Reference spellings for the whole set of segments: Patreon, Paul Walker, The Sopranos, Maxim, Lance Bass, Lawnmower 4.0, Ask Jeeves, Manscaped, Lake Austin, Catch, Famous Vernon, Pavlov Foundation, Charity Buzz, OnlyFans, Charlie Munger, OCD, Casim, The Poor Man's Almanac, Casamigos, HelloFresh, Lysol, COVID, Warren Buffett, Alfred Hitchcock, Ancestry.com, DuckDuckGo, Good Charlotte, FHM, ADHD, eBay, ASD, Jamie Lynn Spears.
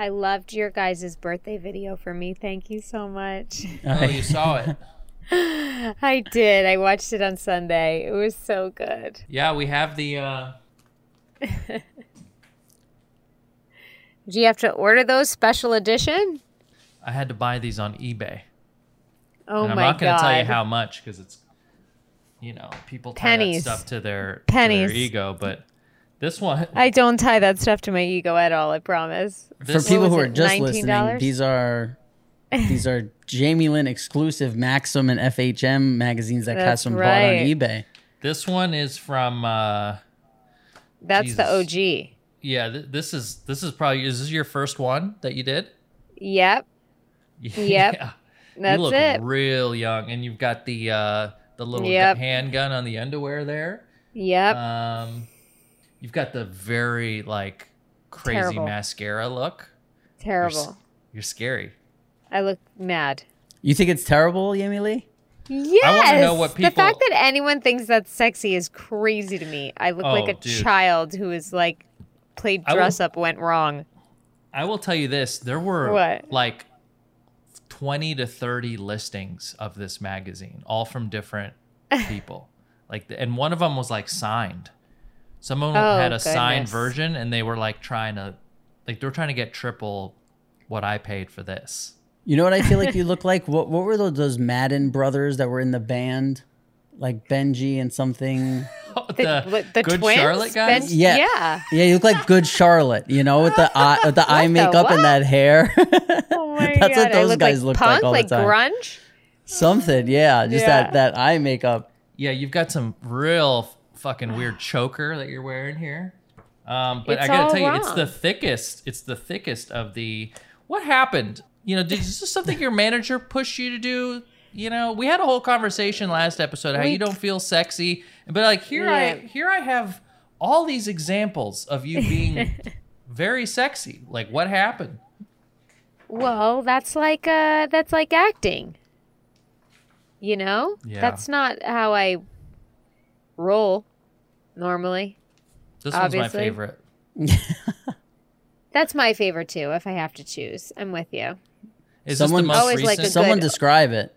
I loved your guys' birthday video for me. Thank you so much. Oh, you saw it. I did. I watched it on Sunday. It was so good. Yeah, we have the... Do you have to order those special edition? I had to buy these on eBay. Oh, my God. I'm not going to tell you how much because it's, you know, people tie that stuff to their ego, but... This one, I don't tie that stuff to my ego at all. I promise. For people who are just $19? Listening, these are Jamie Lynn exclusive Maxim and FHM magazines that Catherine bought on eBay. This one is from. That's the OG. Yeah, this is your first one that you did? Yep. Yeah. Yep. That's you look it. Real young, and you've got the little handgun on the underwear there. Yep. You've got the very, like, crazy mascara look. Terrible. You're scary. I look mad. You think it's terrible, Jamie Lee? Yes. I want to know what people... The fact that anyone thinks that's sexy is crazy to me. I look like a child who is, like, played dress-up went wrong. I will tell you this. There were, like, 20 to 30 listings of this magazine, all from different people. And one of them was, like, signed. Someone had a signed version, and they were trying to get triple what I paid for this. You know what I feel like you look like? What were those Madden brothers that were in the band, like Benji and something? The Good twins? Charlotte guys. Yeah. You look like Good Charlotte. You know, with the eye makeup and that hair. Oh my God! That's what those guys look like all the time. Like grunge. Something, yeah. Just that eye makeup. Yeah, you've got some real. Fucking weird choker that you're wearing here, but I gotta tell you, it's the thickest of the. What happened? You know, is this something your manager pushed you to do? You know, we had a whole conversation last episode how you don't feel sexy, but like here I have all these examples of you being very sexy. Like, what happened? Well, that's like acting. You know, that's not how I roll. Normally. This one's my favorite. That's my favorite too, if I have to choose. I'm with you. Is someone this the most recent? Like someone describe it.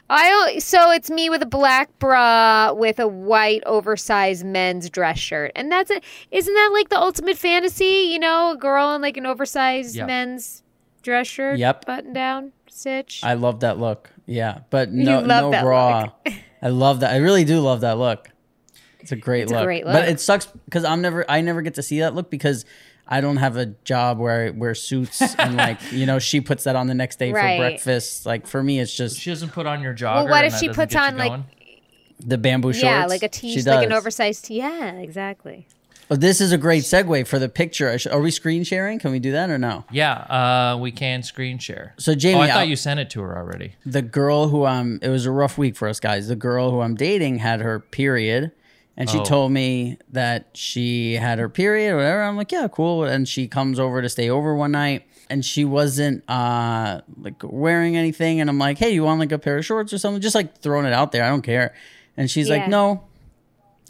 So it's me with a black bra with a white oversized men's dress shirt. And that's it. Isn't that like the ultimate fantasy? You know, a girl in like an oversized men's dress shirt, button down, stitch. I love that look. Yeah, but no bra. I love that. I really do love that look. It's a great look. But it sucks because I never get to see that look because I don't have a job where I wear suits and like, you know, she puts that on the next day for breakfast. Like for me, it's just. She doesn't put on your jogger. Well, what if she puts on like the bamboo shorts? Yeah, like a t-shirt, like an oversized tee. Yeah, exactly. Oh, this is a great segue for the picture. Are we screen sharing? Can we do that or no? Yeah, we can screen share. So Jamie, I thought you sent it to her already. The girl who it was a rough week for us guys. The girl who I'm dating had her period. And she told me that she had her period or whatever. I'm like, yeah, cool. And she comes over to stay over one night and she wasn't like wearing anything. And I'm like, hey, you want like a pair of shorts or something? Just like throwing it out there. I don't care. And she's like, no.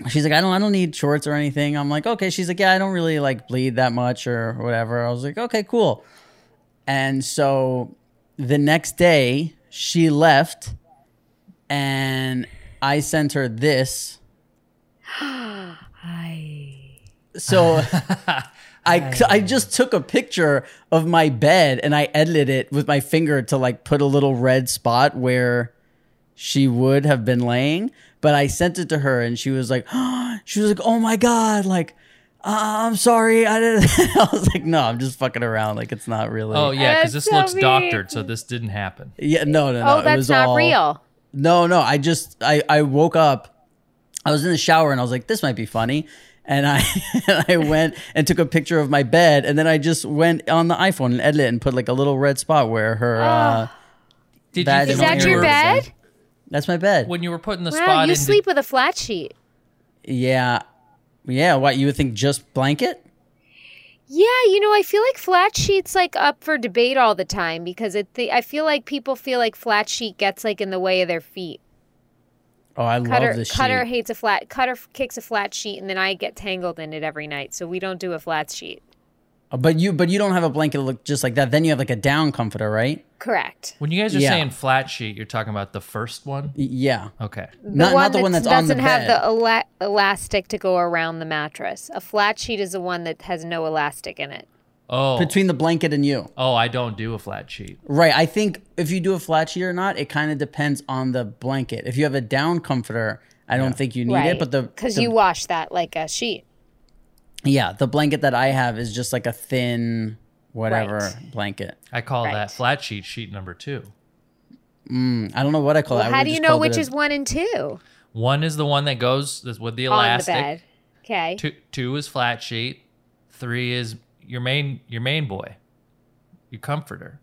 She's like, I don't need shorts or anything. I'm like, okay. She's like, yeah, I don't really like bleed that much or whatever. I was like, okay, cool. And so the next day she left and I sent her this. I just took a picture of my bed and I edited it with my finger to like put a little red spot where she would have been laying, but I sent it to her and she was like, oh my God, like I'm sorry, I didn't. I was like, no, I'm just fucking around. Like it's not really. Oh yeah, because this looks doctored, so this didn't happen. Yeah, no. Oh, that's not real. No. I woke up. I was in the shower and I was like, this might be funny. And I went and took a picture of my bed. And then I just went on the iPhone and edited it and put like a little red spot where her. Is that your bed? That's my bed. When you were putting the spot in. You sleep with a flat sheet. Yeah. Yeah. What? You would think just blanket? Yeah. You know, I feel like flat sheets like up for debate all the time because I feel like people feel like flat sheet gets like in the way of their feet. Oh, I love this sheet. Cutter kicks a flat sheet, and then I get tangled in it every night, so we don't do a flat sheet. But you don't have a blanket that look just like that. Then you have like a down comforter, right? Correct. When you guys are saying flat sheet, you're talking about the first one? Yeah. Okay. Not the one that's on the bed. Doesn't have the elastic to go around the mattress. A flat sheet is the one that has no elastic in it. Oh. Between the blanket and you. Oh, I don't do a flat sheet. Right. I think if you do a flat sheet or not, it kind of depends on the blanket. If you have a down comforter, I don't think you need it. But because you wash that like a sheet. Yeah, the blanket that I have is just like a thin whatever blanket. I call that flat sheet, sheet number 2. I don't know what I call that. How do you know which is 1 and 2? 1 is the one that goes with the elastic. On the bed. Okay. 2 is flat sheet. 3 is your main boy, your comforter.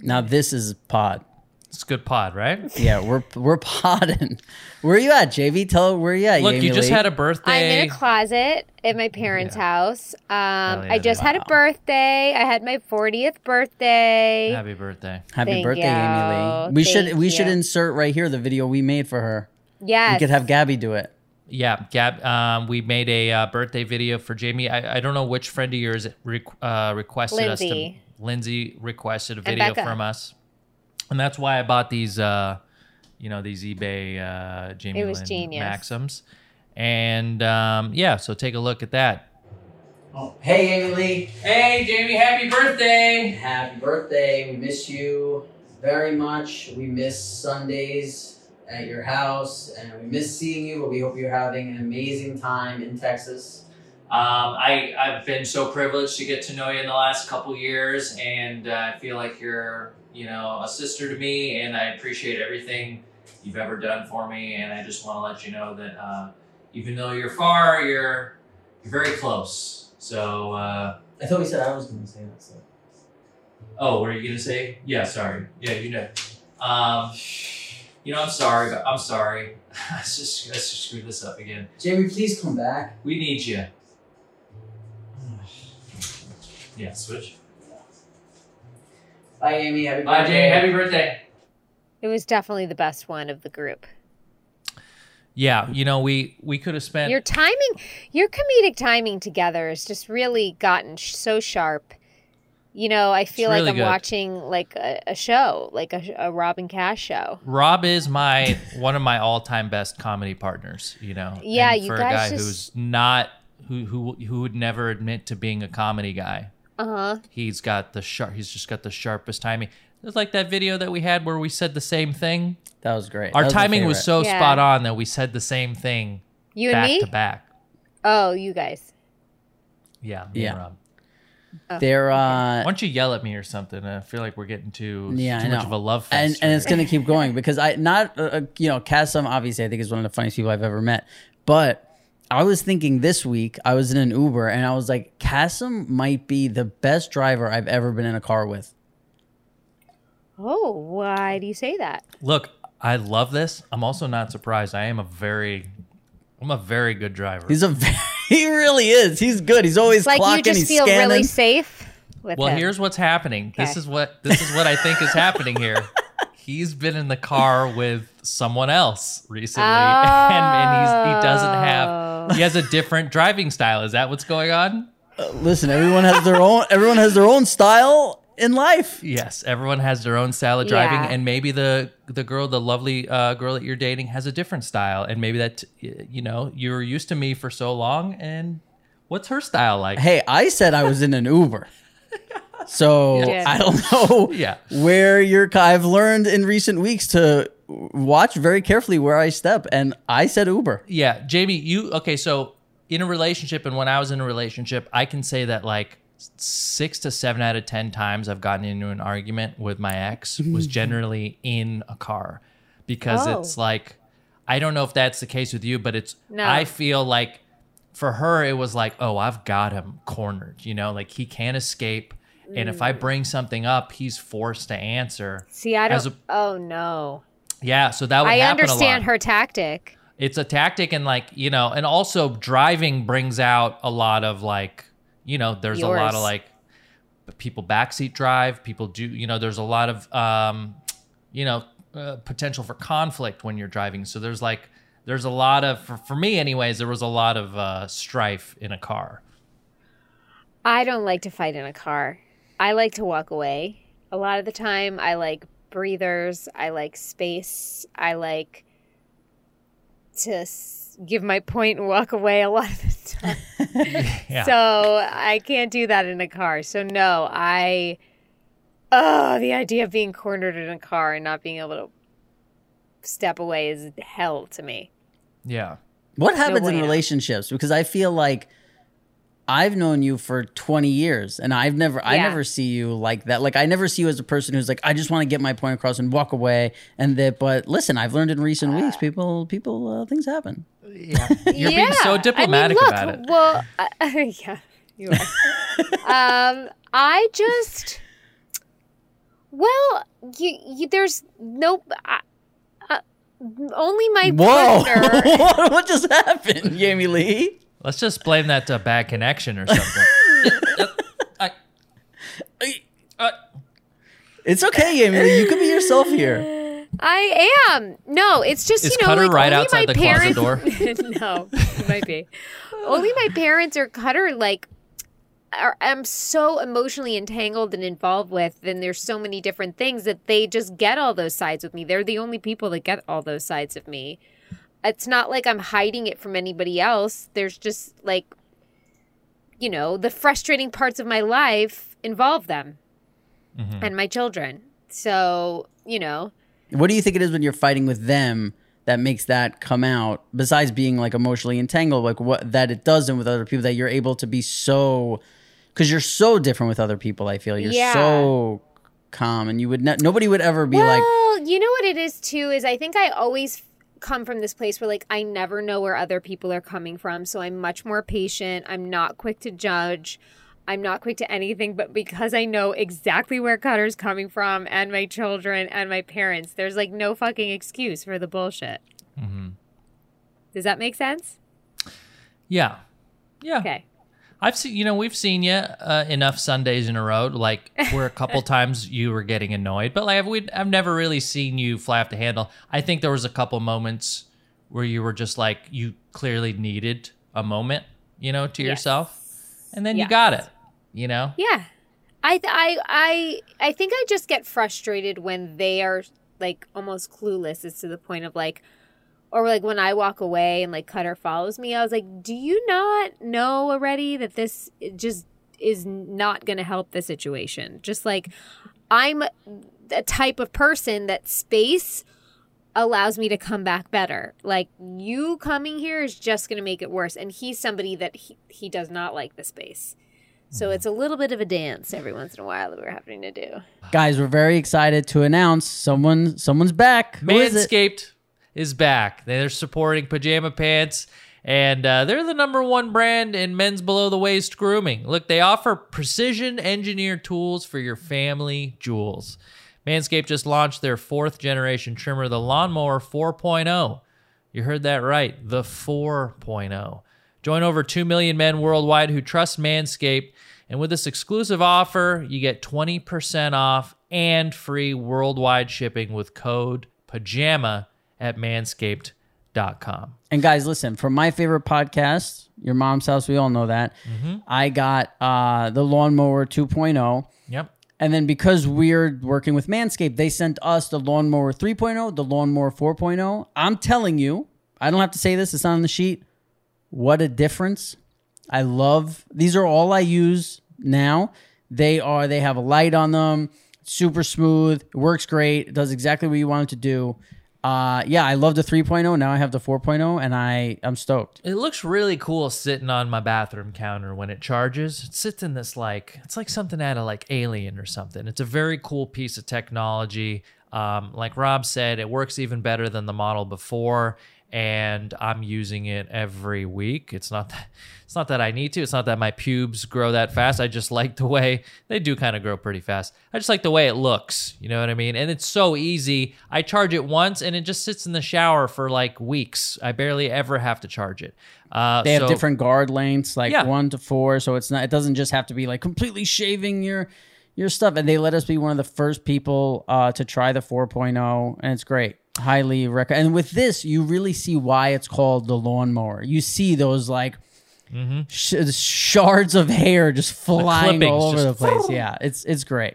Now this is pod. It's a good pod, right? Yeah, we're podding. Where are you at, JV? Tell her where you at. Look, you just had a birthday. I'm in a closet at my parents' house. I just had a birthday. I had my 40th birthday. Happy birthday. Happy birthday, Amy Lee. We should insert right here the video we made for her. Yes. We could have Gabby do it. Yeah, Gab, we made a birthday video for Jamie. I don't know which friend of yours requested Lindsay. Lindsay requested a video from us. And that's why I bought these, these eBay Jamie Lynn Maxims. And so take a look at that. Oh, hey, Amy Lee. Hey, Jamie, happy birthday. Happy birthday. We miss you very much. We miss Sundays at your house, and we miss seeing you, but we hope you're having an amazing time in Texas. I've been so privileged to get to know you in the last couple years, and I feel like you're... a sister to me, and I appreciate everything you've ever done for me. And I just want to let you know that even though you're far, you're very close. So I thought we said I was going to say that. So. Oh, what are you going to say? Yeah, sorry. Yeah, you know. I'm sorry, but I'm sorry. I just screwed this up again. Jamie, please come back. We need you. Yeah, switch. Bye, Amy. Happy birthday. Bye, Jay. Happy birthday. It was definitely the best one of the group. Yeah, we could have spent... Your comedic timing together has just really gotten so sharp. I feel really like I'm watching like a show, like a Rob and Cash show. Rob is one of my all-time best comedy partners, Yeah, and you guys for a guy who's not... Who would never admit to being a comedy guy. Uh-huh. He's just got the sharpest timing. It was like that video that we had where we said the same thing. That was great. Our timing was so spot on that we said the same thing back to back. Oh, you guys. Yeah, me and Rob. Oh. Why don't you yell at me or something? I feel like we're getting too much of a love fest. And it's going to keep going because Kasim obviously I think is one of the funniest people I've ever met. But I was thinking this week, I was in an Uber and I was like, Kasim might be the best driver I've ever been in a car with. Oh, why do you say that? Look, I love this. I'm also not surprised. I'm a very good driver. He really is. He's good. He's always like clocking. You just feel scanning. Really safe with him. Well, here's what's happening. Okay. This is what I think is happening here. He's been in the car with someone else recently, and he doesn't have. He has a different driving style. Is that what's going on? Listen, everyone has their own. Everyone has their own style in life. Yes, everyone has their own style of driving, and maybe the lovely girl that you're dating, has a different style, and maybe that you were used to me for so long, and what's her style like? Hey, I said I was in an Uber. So I don't know where I've learned in recent weeks to watch very carefully where I step, and I said Uber. Yeah, Jamie, so in a relationship, and when I was in a relationship, I can say that like 6 to 7 out of 10 times I've gotten into an argument with my ex was generally in a car because it's like, I don't know if that's the case with you, but I feel like for her, it was like, oh, I've got him cornered, like he can't escape. And if I bring something up, he's forced to answer. See, I don't... oh, no. Yeah, so that would happen a lot. I understand her tactic. It's a tactic and and also driving brings out a lot of there's a lot of people backseat drive, people do, there's a lot of, potential for conflict when you're driving. So there's there's a lot of, for me anyways, there was a lot of strife in a car. I don't like to fight in a car. I like to walk away. A lot of the time, I like breathers. I like space. I like to give my point and walk away a lot of the time. Yeah. So I can't do that in a car. So no, the idea of being cornered in a car and not being able to step away is hell to me. Yeah. What happens in relationships? Because I feel like I've known you for 20 years and I never see you like that. Like I never see you as a person who's like, I just want to get my point across and walk away. And that, but listen, I've learned in recent weeks, people, things happen. Yeah. You're being so diplomatic about it. Well, yeah, you are. Only my partner. Whoa! What just happened, Jamie Lee? Let's just blame that to bad connection or something. It's okay, Jamie Lee. You could be yourself here. I am. No, it's just, you know, Cutter like right outside the closet door. No, it might be. Only my parents or Cutter, like, I'm so emotionally entangled and involved with, and there's so many different things that they just get all those sides with me. They're the only people that get all those sides of me. It's not like I'm hiding it from anybody else. There's just like, you know, the frustrating parts of my life involve them and my children. So, you know. What do you think it is when you're fighting with them that makes that come out, besides being like emotionally entangled, like what that it doesn't with other people, that you're able to be so... Because you're so different with other people, I feel. You're so calm, and you would nobody would ever be like... Well, you know what it is, too, is I think I always come from this place where, like, I never know where other people are coming from, so I'm much more patient. I'm not quick to judge. I'm not quick to anything, but because I know exactly where Cutter's coming from, and my children and my parents, there's, like, no fucking excuse for the bullshit. Mm-hmm. Does that make sense? Yeah. Yeah. Okay. I've seen, you know, we've seen you enough Sundays in a row. Like, where a couple times you were getting annoyed, but like I've never really seen you fly off the handle. I think there was a couple moments where you were just like, you clearly needed a moment, you know, to yourself, and then you got it, you know. Yeah, I think I just get frustrated when they are like almost clueless. It's to the point of like. Or like when I walk away and like Cutter follows me, I was like, do you not know already that this just is not going to help the situation? Just like I'm a type of person that space allows me to come back better. Like you coming here is just going to make it worse. And he's somebody that he does not like the space. So it's a little bit of a dance every once in a while that we're having to do. Guys, we're very excited to announce someone's back. Manscaped. Who is it? Is back. They're supporting pajama pants, and they're the #1 brand in men's below the waist grooming. Look, they offer precision engineered tools for your family jewels. Manscaped just launched their 4th generation trimmer, the Lawnmower 4.0. You heard that right, the 4.0. Join over 2 million men worldwide who trust Manscaped, and with this exclusive offer, you get 20% off and free worldwide shipping with code PAJAMA at Manscaped.com. And guys, listen, from my favorite podcast, Your Mom's House, we all know that. Mm-hmm. I got the Lawnmower 2.0. Yep. And then because we're working with Manscaped, they sent us the Lawnmower 3.0, the Lawnmower 4.0. I'm telling you, I don't have to say this, it's not on the sheet. What a difference. I love, these are all I use now. They have a light on them, super smooth, works great, it does exactly what you want it to do. I love the 3.0. Now I have the 4.0, and I'm stoked. It looks really cool sitting on my bathroom counter when it charges. It sits in this, like, it's like something out of, like, Alien or something. It's a very cool piece of technology. Like Rob said, it works even better than the model before, and I'm using it every week. It's not that I need to. It's not that my pubes grow that fast. I just like the way they do kind of grow pretty fast. I just like the way it looks. You know what I mean? And it's so easy. I charge it once, and it just sits in the shower for like weeks. I barely ever have to charge it. They have different guard lengths, like 1 to 4, so it's not. It doesn't just have to be like completely shaving your stuff. And they let us be one of the first people to try the 4.0, and it's great. Highly recommend. And with this, you really see why it's called the Lawnmower. You see those like Mm-hmm. Shards of hair just flying all over the place. Yeah, it's great.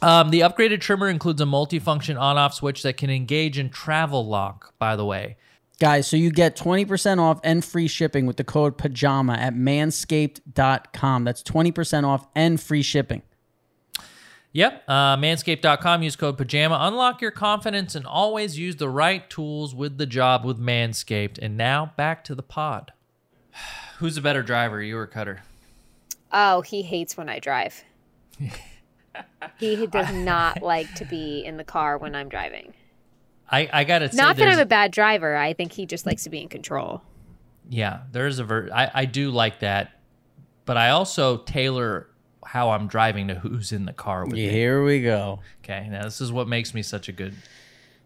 The upgraded trimmer includes a multifunction on-off switch that can engage and travel lock, by the way. Guys, so you get 20% off and free shipping with the code PAJAMA at Manscaped.com. That's 20% off and free shipping. Yep, Manscaped.com. Use code PAJAMA. Unlock your confidence and always use the right tools with the job with Manscaped. And now, back to the pod. Who's a better driver, you or Cutter? Oh, he hates when I drive. He does not like to be in the car when I'm driving. I gotta say, not that I'm a bad driver. I think he just likes to be in control. Yeah, there's a I do like that, but I also tailor how I'm driving to who's in the car with me. Here we go. Okay, now this is what makes me such a good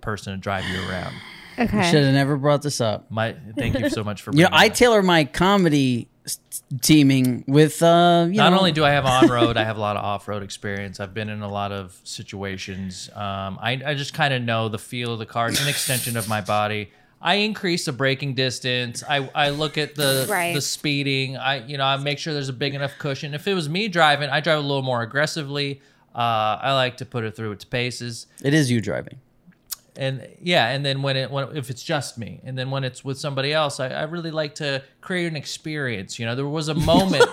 person to drive you around. Okay, you should have never brought this up. Thank you so much for bringing I tailor my comedy teaming with Not only do I have on-road, I have a lot of off-road experience. I've been in a lot of situations. I just kind of know the feel of the car. It's an extension of my body. I increase the braking distance. I look at the speeding. I make sure there's a big enough cushion. If it was me driving, I drive a little more aggressively. I like to put it through its paces. It is you driving. And yeah, and then if it's just me, and then when it's with somebody else, I really like to create an experience. You know, there was a moment.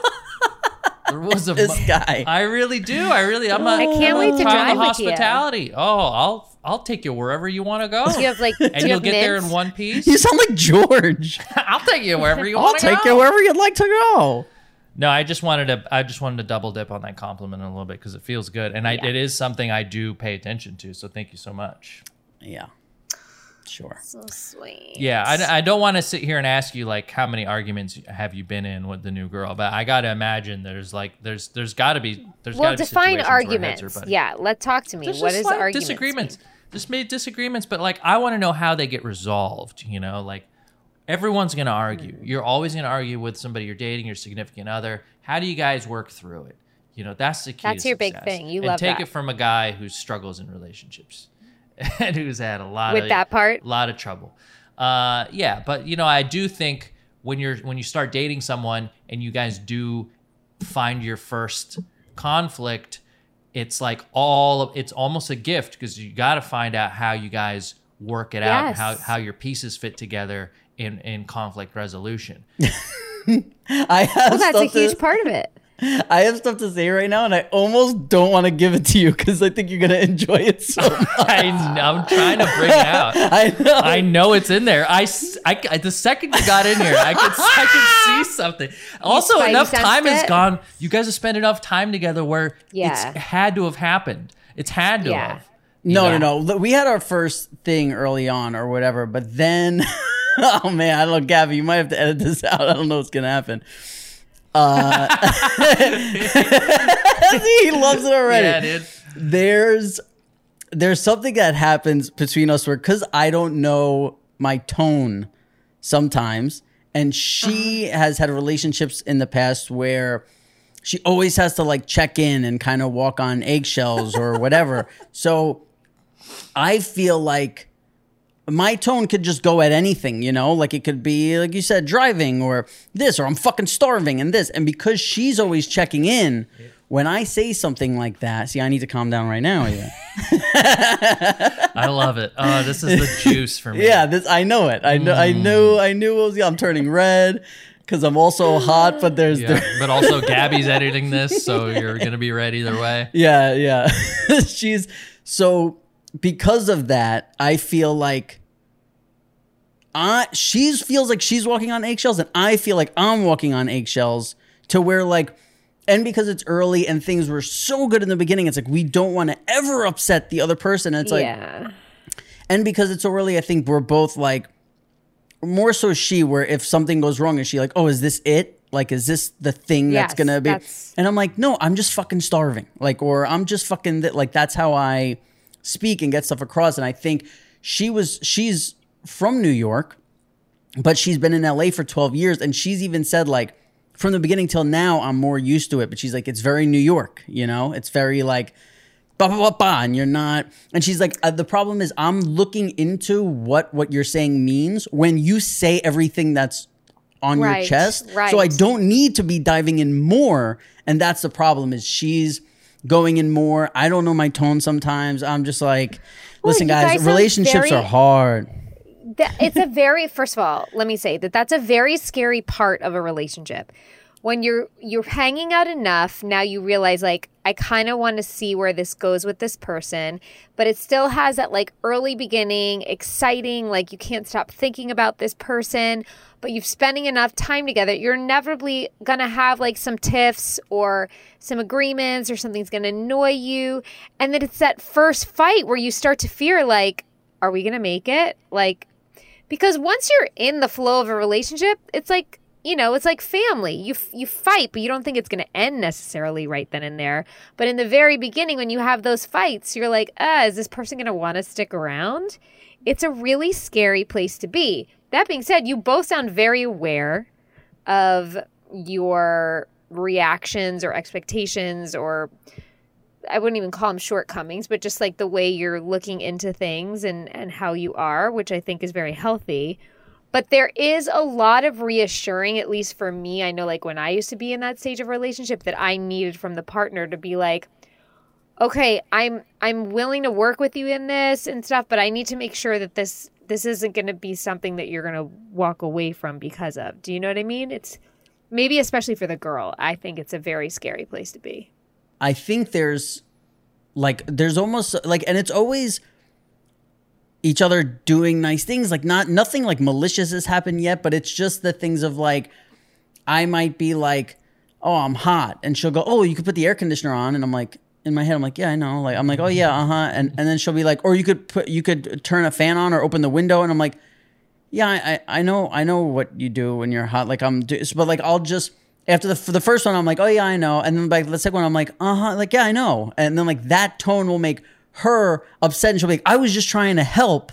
This guy. I really do. I can't wait to drive with hospitality. You. Oh, I'll take you wherever you want to go. Do you have you'll get there in one piece. You sound like George. I'll take you wherever you want to go. I'll take you wherever you'd like to go. No, I just wanted to double dip on that compliment a little bit because it feels good, and it is something I do pay attention to. So thank you so much. Yeah, sure. So sweet. Yeah, I don't want to sit here and ask you how many arguments have you been in with the new girl, but I gotta imagine there's got to be define arguments. Yeah, talk to me. What is arguments? Disagreements. Just made disagreements, but I want to know how they get resolved. Everyone's gonna argue. Mm-hmm. You're always gonna argue with somebody you're dating, your significant other. How do you guys work through it? That's the key. That's your big thing. You love that. And take it from a guy who struggles in relationships. And who's had a lot of trouble. Yeah, but I do think when you start dating someone and you guys do find your first conflict, it's almost a gift because you got to find out how you guys work it out, and how your pieces fit together in conflict resolution. That's a huge part of it. I have stuff to say right now, and I almost don't want to give it to you because I think you're going to enjoy it so much. I'm trying to bring it out. I know it's in there. The second you got in here, I could see something. Also, enough time has gone. You guys have spent enough time together where it's had to have happened. It's had to have. No. We had our first thing early on or whatever, but then, oh man, I don't know, Gabby, you might have to edit this out. I don't know what's going to happen. He loves it already. Yeah, dude. There's something that happens between us where, because I don't know my tone sometimes, and she has had relationships in the past where she always has to check in and kind of walk on eggshells or whatever. So I feel like my tone could just go at anything, it could be, like you said, driving or this, or I'm fucking starving and this. And because she's always checking in, when I say something like that, see, I need to calm down right now. Yeah. I love it. Oh, this is the juice for me. Yeah, I know it. I knew I'm turning red because I'm also hot, but but also Gabby's editing this. So you're going to be red either way. Yeah. She's so... Because of that, I feel like she feels like she's walking on eggshells and I feel like I'm walking on eggshells to where and because it's early and things were so good in the beginning, it's we don't want to ever upset the other person. And it's and because it's so early, I think we're both more so she, where if something goes wrong, is she oh, is this it? Is this the thing that's going to be? And I'm no, I'm just fucking starving. Or I'm just fucking that's how I speak and get stuff across. And I think she's from New York, but she's been in LA for 12 years. And she's even said from the beginning till now, I'm more used to it. But she's it's very New York, it's very blah, blah, blah, blah. And you're not. And she's the problem is I'm looking into what you're saying means when you say everything that's on your chest. Right. So I don't need to be diving in more. And that's the problem, is she's going in more. I don't know my tone sometimes. I'm just like, listen, guys, relationships are hard. It's a very, first of all, let me say that that's a very scary part of a relationship. When you're hanging out enough, now you realize, like, I kind of want to see where this goes with this person, but it still has that, like, early beginning, exciting, like, you can't stop thinking about this person, but you've spending enough time together, you're inevitably going to have, like, some tiffs or some agreements or something's going to annoy you, and then it's that first fight where you start to fear, like, are we going to make it? Like, because once you're in the flow of a relationship, it's like, you know, it's like family. You fight, but you don't think it's going to end necessarily right then and there. But in the very beginning, when you have those fights, you're like, is this person going to want to stick around? It's a really scary place to be. That being said, you both sound very aware of your reactions or expectations, or I wouldn't even call them shortcomings, but just like the way you're looking into things and how you are, which I think is very healthy. But there is a lot of reassuring, at least for me. I know, like, when I used to be in that stage of a relationship, that I needed from the partner to be like, okay, I'm willing to work with you in this and stuff, but I need to make sure that this isn't going to be something that you're going to walk away from because of. Do you know what I mean? It's maybe especially for the girl. I think it's a very scary place to be. I think there's almost like, and it's always each other doing nice things, like nothing like malicious has happened yet, but it's just the things of like, I might be like, oh, I'm hot, and she'll go, oh, you could put the air conditioner on, and I'm like, in my head, I'm like, yeah, I know, like, I'm like, oh yeah, and then she'll be like, or you could turn a fan on or open the window, and I'm like, yeah, I know what you do when you're hot, like but like I'll just after the first one, I'm like, oh yeah, I know, and then like the second one, I'm like, like yeah, I know, and then like that tone will make her upset, and she'll be like, I was just trying to help,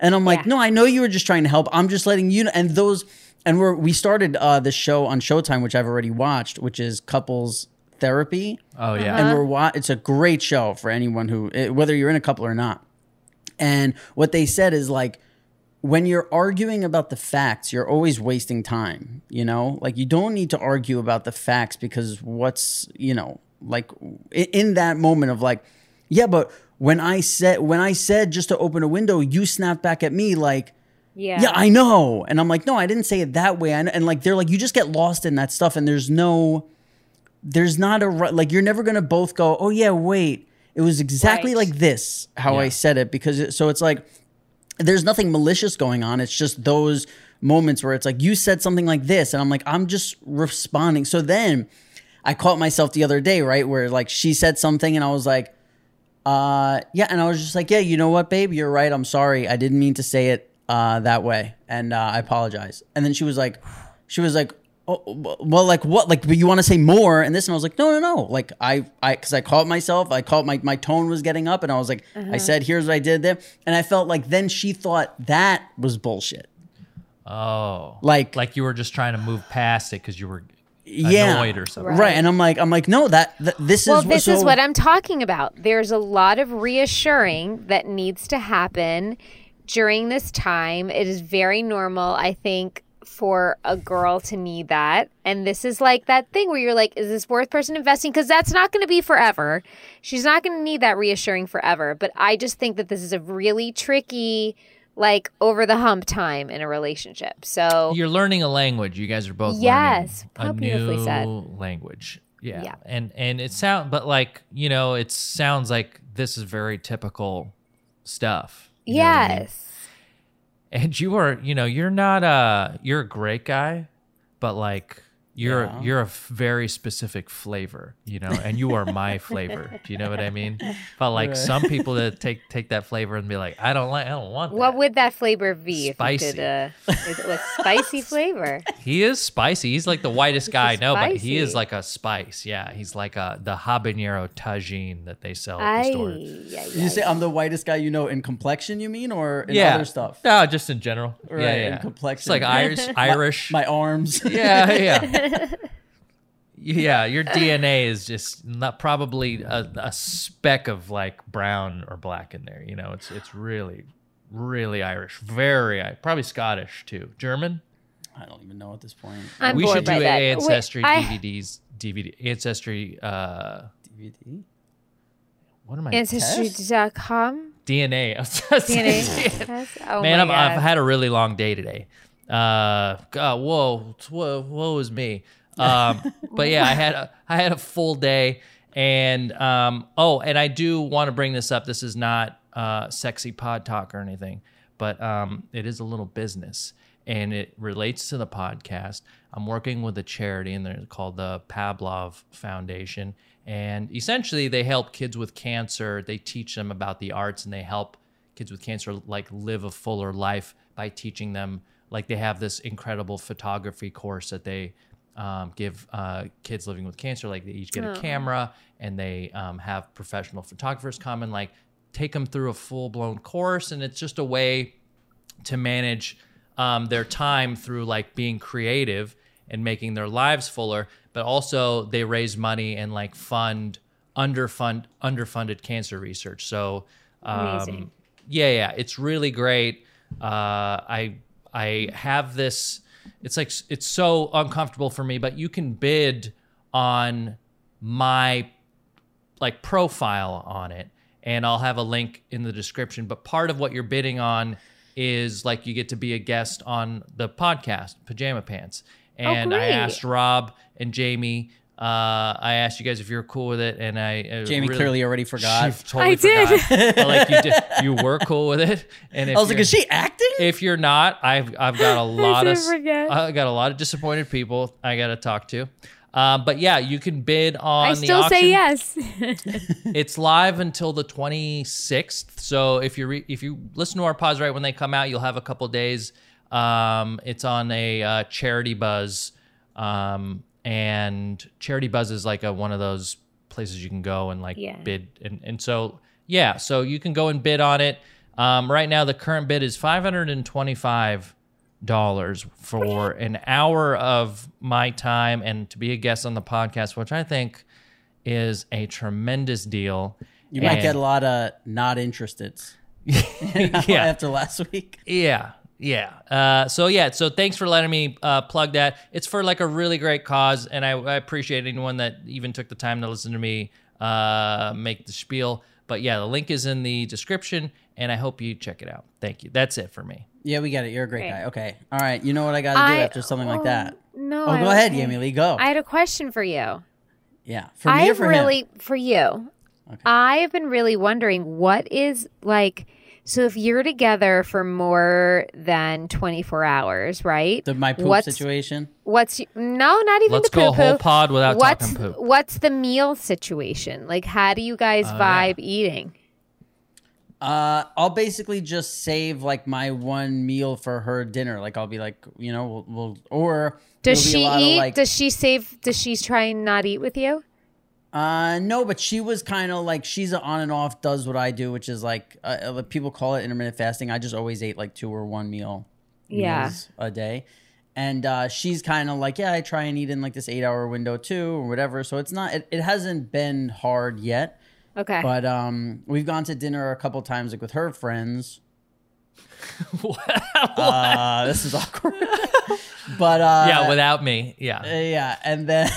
and I'm like, no, I know you were just trying to help, I'm just letting you know. And we started this show on Showtime, which I've already watched, which is Couples Therapy. Oh yeah. Uh-huh. And it's a great show for anyone whether you're in a couple or not. And what they said is, like, when you're arguing about the facts, you're always wasting time, you know, like, you don't need to argue about the facts, because what's, you know, like, in that moment of like, yeah, but when I said just to open a window, you snapped back at me like, yeah, I know. And I'm like, no, I didn't say it that way. And like, they're like, you just get lost in that stuff. And there's not you're never going to both go, oh yeah, wait, it was exactly like this, how I said it. So it's like, there's nothing malicious going on. It's just those moments where it's like, you said something like this, and I'm like, I'm just responding. So then I caught myself the other day, right, where like she said something and I was like, and I was just like, yeah, you know what, babe, you're right. I'm sorry. I didn't mean to say it that way. And I apologize. And then she was like, oh, well, like what? Like, but you want to say more and this? And I was like, no. Like because I caught myself. I caught my tone was getting up, and I was like, I said, here's what I did there. And I felt like then she thought that was bullshit. Oh, like you were just trying to move past it because you were annoyed or something. Right. And I'm like, no, this is what I'm talking about. There's a lot of reassuring that needs to happen during this time. It is very normal, I think, for a girl to need that. And this is like that thing where you're like, is this worth person investing? Because that's not going to be forever. She's not going to need that reassuring forever. But I just think that this is a really tricky, like, over the hump time in a relationship. So you're learning a language. You guys are both learning a new language. Yeah. Yeah. And it sounds, but like, you know, it sounds like this is very typical stuff. Yes. You know what I mean? And you are, you know, you're not you're a great guy, but like you're a very specific flavor, you know, and you are my flavor. Do you know what I mean? But like some people that take that flavor and be like, I don't want that. What would that flavor be? Spicy. If you did a spicy flavor. He is spicy. He's like the whitest guy I know, but he is like a spice. Yeah, he's like the habanero tagine that they sell at the store. You say I'm the whitest guy you know in complexion, you mean, or in other stuff? No, just in general. Right, in complexion. It's like Irish. My arms. Yeah, yeah. Yeah, your DNA is just not probably a speck of like brown or black in there. You know, it's really, really Irish, very probably Scottish too. German, I don't even know at this point. We should do Ancestry DVDs. DVD Ancestry DVD. What am I? Ancestry.com. DNA. DNA. Oh man, I've had a really long day today. God, woe is me. But yeah, I had a full day, and and I do want to bring this up. This is not sexy pod talk or anything, but it is a little business, and it relates to the podcast. I'm working with a charity, and they're called the Pavlov Foundation, and essentially they help kids with cancer. They teach them about the arts, and they help kids with cancer like live a fuller life by teaching them. Like they have this incredible photography course that they give kids living with cancer. Like they each get a camera, and they have professional photographers come and like take them through a full-blown course. And it's just a way to manage their time through like being creative and making their lives fuller. But also they raise money and like fund underfunded cancer research. So amazing. Yeah, it's really great. I have this, it's like, it's so uncomfortable for me, but you can bid on my like profile on it, and I'll have a link in the description. But part of what you're bidding on is like, you get to be a guest on the podcast, Pajama Pants. And I asked Rob and Jamie, I asked you guys if you're cool with it, and Jamie really, clearly already forgot. Totally I did. Forgot. Like you did. You were cool with it, and I was like, "Is she acting?" If you're not, I've got a lot of disappointed people I got to talk to. But yeah, you can bid on. I still say yes. It's live until the 26th, so if you listen to our pods right when they come out, you'll have a couple days. It's on a Charity Buzz. And Charity Buzz is like one of those places you can go and like bid. And so, yeah, so you can go and bid on it. Right now, the current bid is $525 for an hour of my time and to be a guest on the podcast, which I think is a tremendous deal. You might get a lot of not interested after last week. Yeah. Yeah. So thanks for letting me plug that. It's for like a really great cause, and I appreciate anyone that even took the time to listen to me make the spiel. But yeah, the link is in the description, and I hope you check it out. Thank you. That's it for me. Yeah, we got it. You're a great guy. Okay. All right. You know what I got to do after something like that? No. Oh, go ahead, Yami Lee. Go. I had a question for you. Yeah. For me or for him? For you. Okay. I've been really wondering what is like... So if you're together for more than 24 hours, right? My poop situation? Let's go whole pod without talking poop. What's the meal situation? Like, how do you guys vibe eating? I'll basically just save like my one meal for her dinner. Like I'll be like, you know, does she eat? Does she try and not eat with you? No, but she was kind of like, she's on and off, does what I do, which is like, people call it intermittent fasting. I just always ate like two or one meals a day. And she's kind of like, yeah, I try and eat in like this 8-hour window too or whatever. So it's not, it hasn't been hard yet. Okay. But we've gone to dinner a couple times like with her friends. What? This is awkward. But yeah, without me. Yeah. Yeah. And then...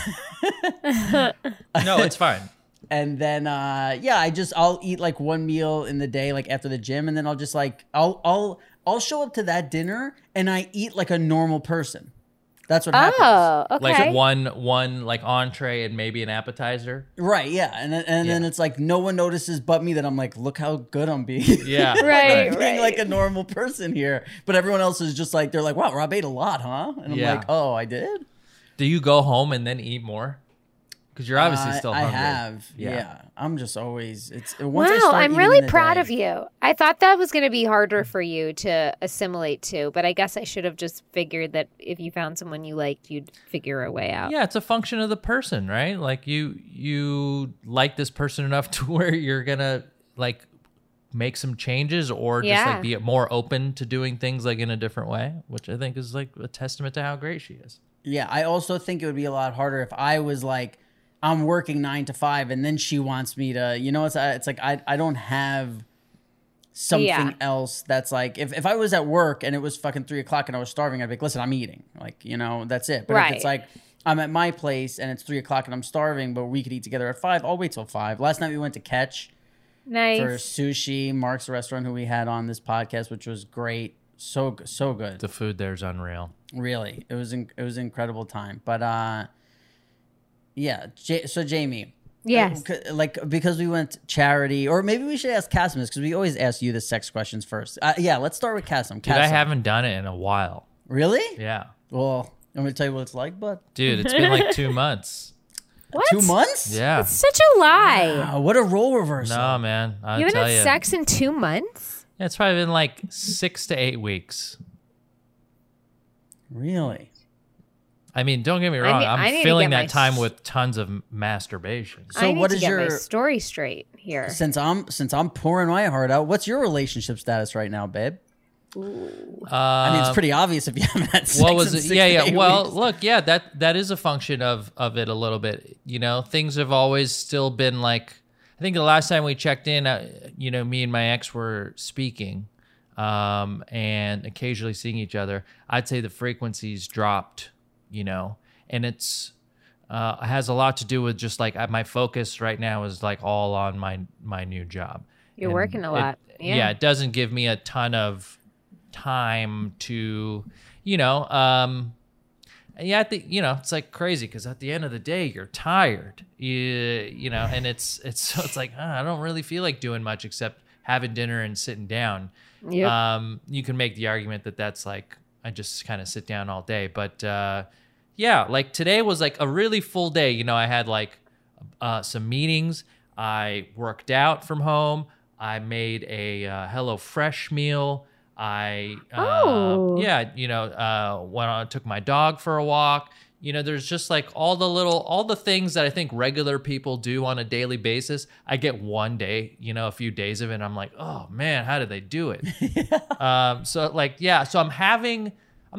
No, it's fine. And then I'll eat like one meal in the day, like after the gym, and then I'll just like I'll show up to that dinner and I eat like a normal person. That's what happens. Oh, okay. Like one like entree and maybe an appetizer. Right, yeah. And then it's like no one notices but me that I'm like, look how good I'm being. Yeah. Right. I'm being like a normal person here. But everyone else is just like, they're like, wow, Rob ate a lot, huh? And I'm like, oh, I did? Do you go home and then eat more? Because you're obviously still hungry. I have. Yeah. I'm just always... I'm really proud of you. I thought that was going to be harder for you to assimilate to, but I guess I should have just figured that if you found someone you liked, you'd figure a way out. Yeah, it's a function of the person, right? Like you like this person enough to where you're going to like make some changes or just like be more open to doing things like in a different way, which I think is like a testament to how great she is. Yeah, I also think it would be a lot harder if I was like, I'm working 9 to 5 and then she wants me to, you know, it's like I don't have something else that's like, if I was at work and it was fucking 3 o'clock and I was starving, I'd be like, listen, I'm eating. Like, you know, that's it. But if it's like, I'm at my place and it's 3 o'clock and I'm starving, but we could eat together at 5, I'll wait till 5. Last night we went to Catch for sushi, Mark's restaurant, who we had on this podcast, which was great. So good. The food there is unreal. Really. It was an incredible time. But yeah. So Jamie. Yes. Like, because we went Charity, or maybe we should ask Casim this, because we always ask you the sex questions first. Yeah, let's start with Casim. Dude, I haven't done it in a while. Really? Yeah. Well, I'm going to tell you what it's like, bud. Dude, it's been like 2 months. What? 2 months? Yeah. It's such a lie. Wow, what a role reversal. No, man. You haven't had sex in 2 months? Yeah, it's probably been like 6 to 8 weeks. Really? I mean, don't get me wrong. I'm filling that time with tons of masturbation. So I need to get your story straight here? Since I'm pouring my heart out, what's your relationship status right now, babe? Ooh. I mean, it's pretty obvious if you haven't had sex. What was it? Yeah. Well, look, yeah, that is a function of it a little bit. You know, things have always still been like. I think the last time we checked in, you know, me and my ex were speaking, and occasionally seeing each other. I'd say the frequencies dropped. You know, and it's has a lot to do with just like my focus right now is like all on my new job. You're working a lot. Yeah, it doesn't give me a ton of time to, you know, yeah, you know, it's like crazy because at the end of the day you're tired, you know, and it's like I don't really feel like doing much except having dinner and sitting down. Yep. You can make the argument that that's like I just kind of sit down all day, but. Yeah, like today was like a really full day. You know, I had like some meetings. I worked out from home. I made a HelloFresh meal. Took my dog for a walk. You know, there's just like all the things that I think regular people do on a daily basis. I get one day, you know, a few days of it, and I'm like, oh man, how did they do it? So I'm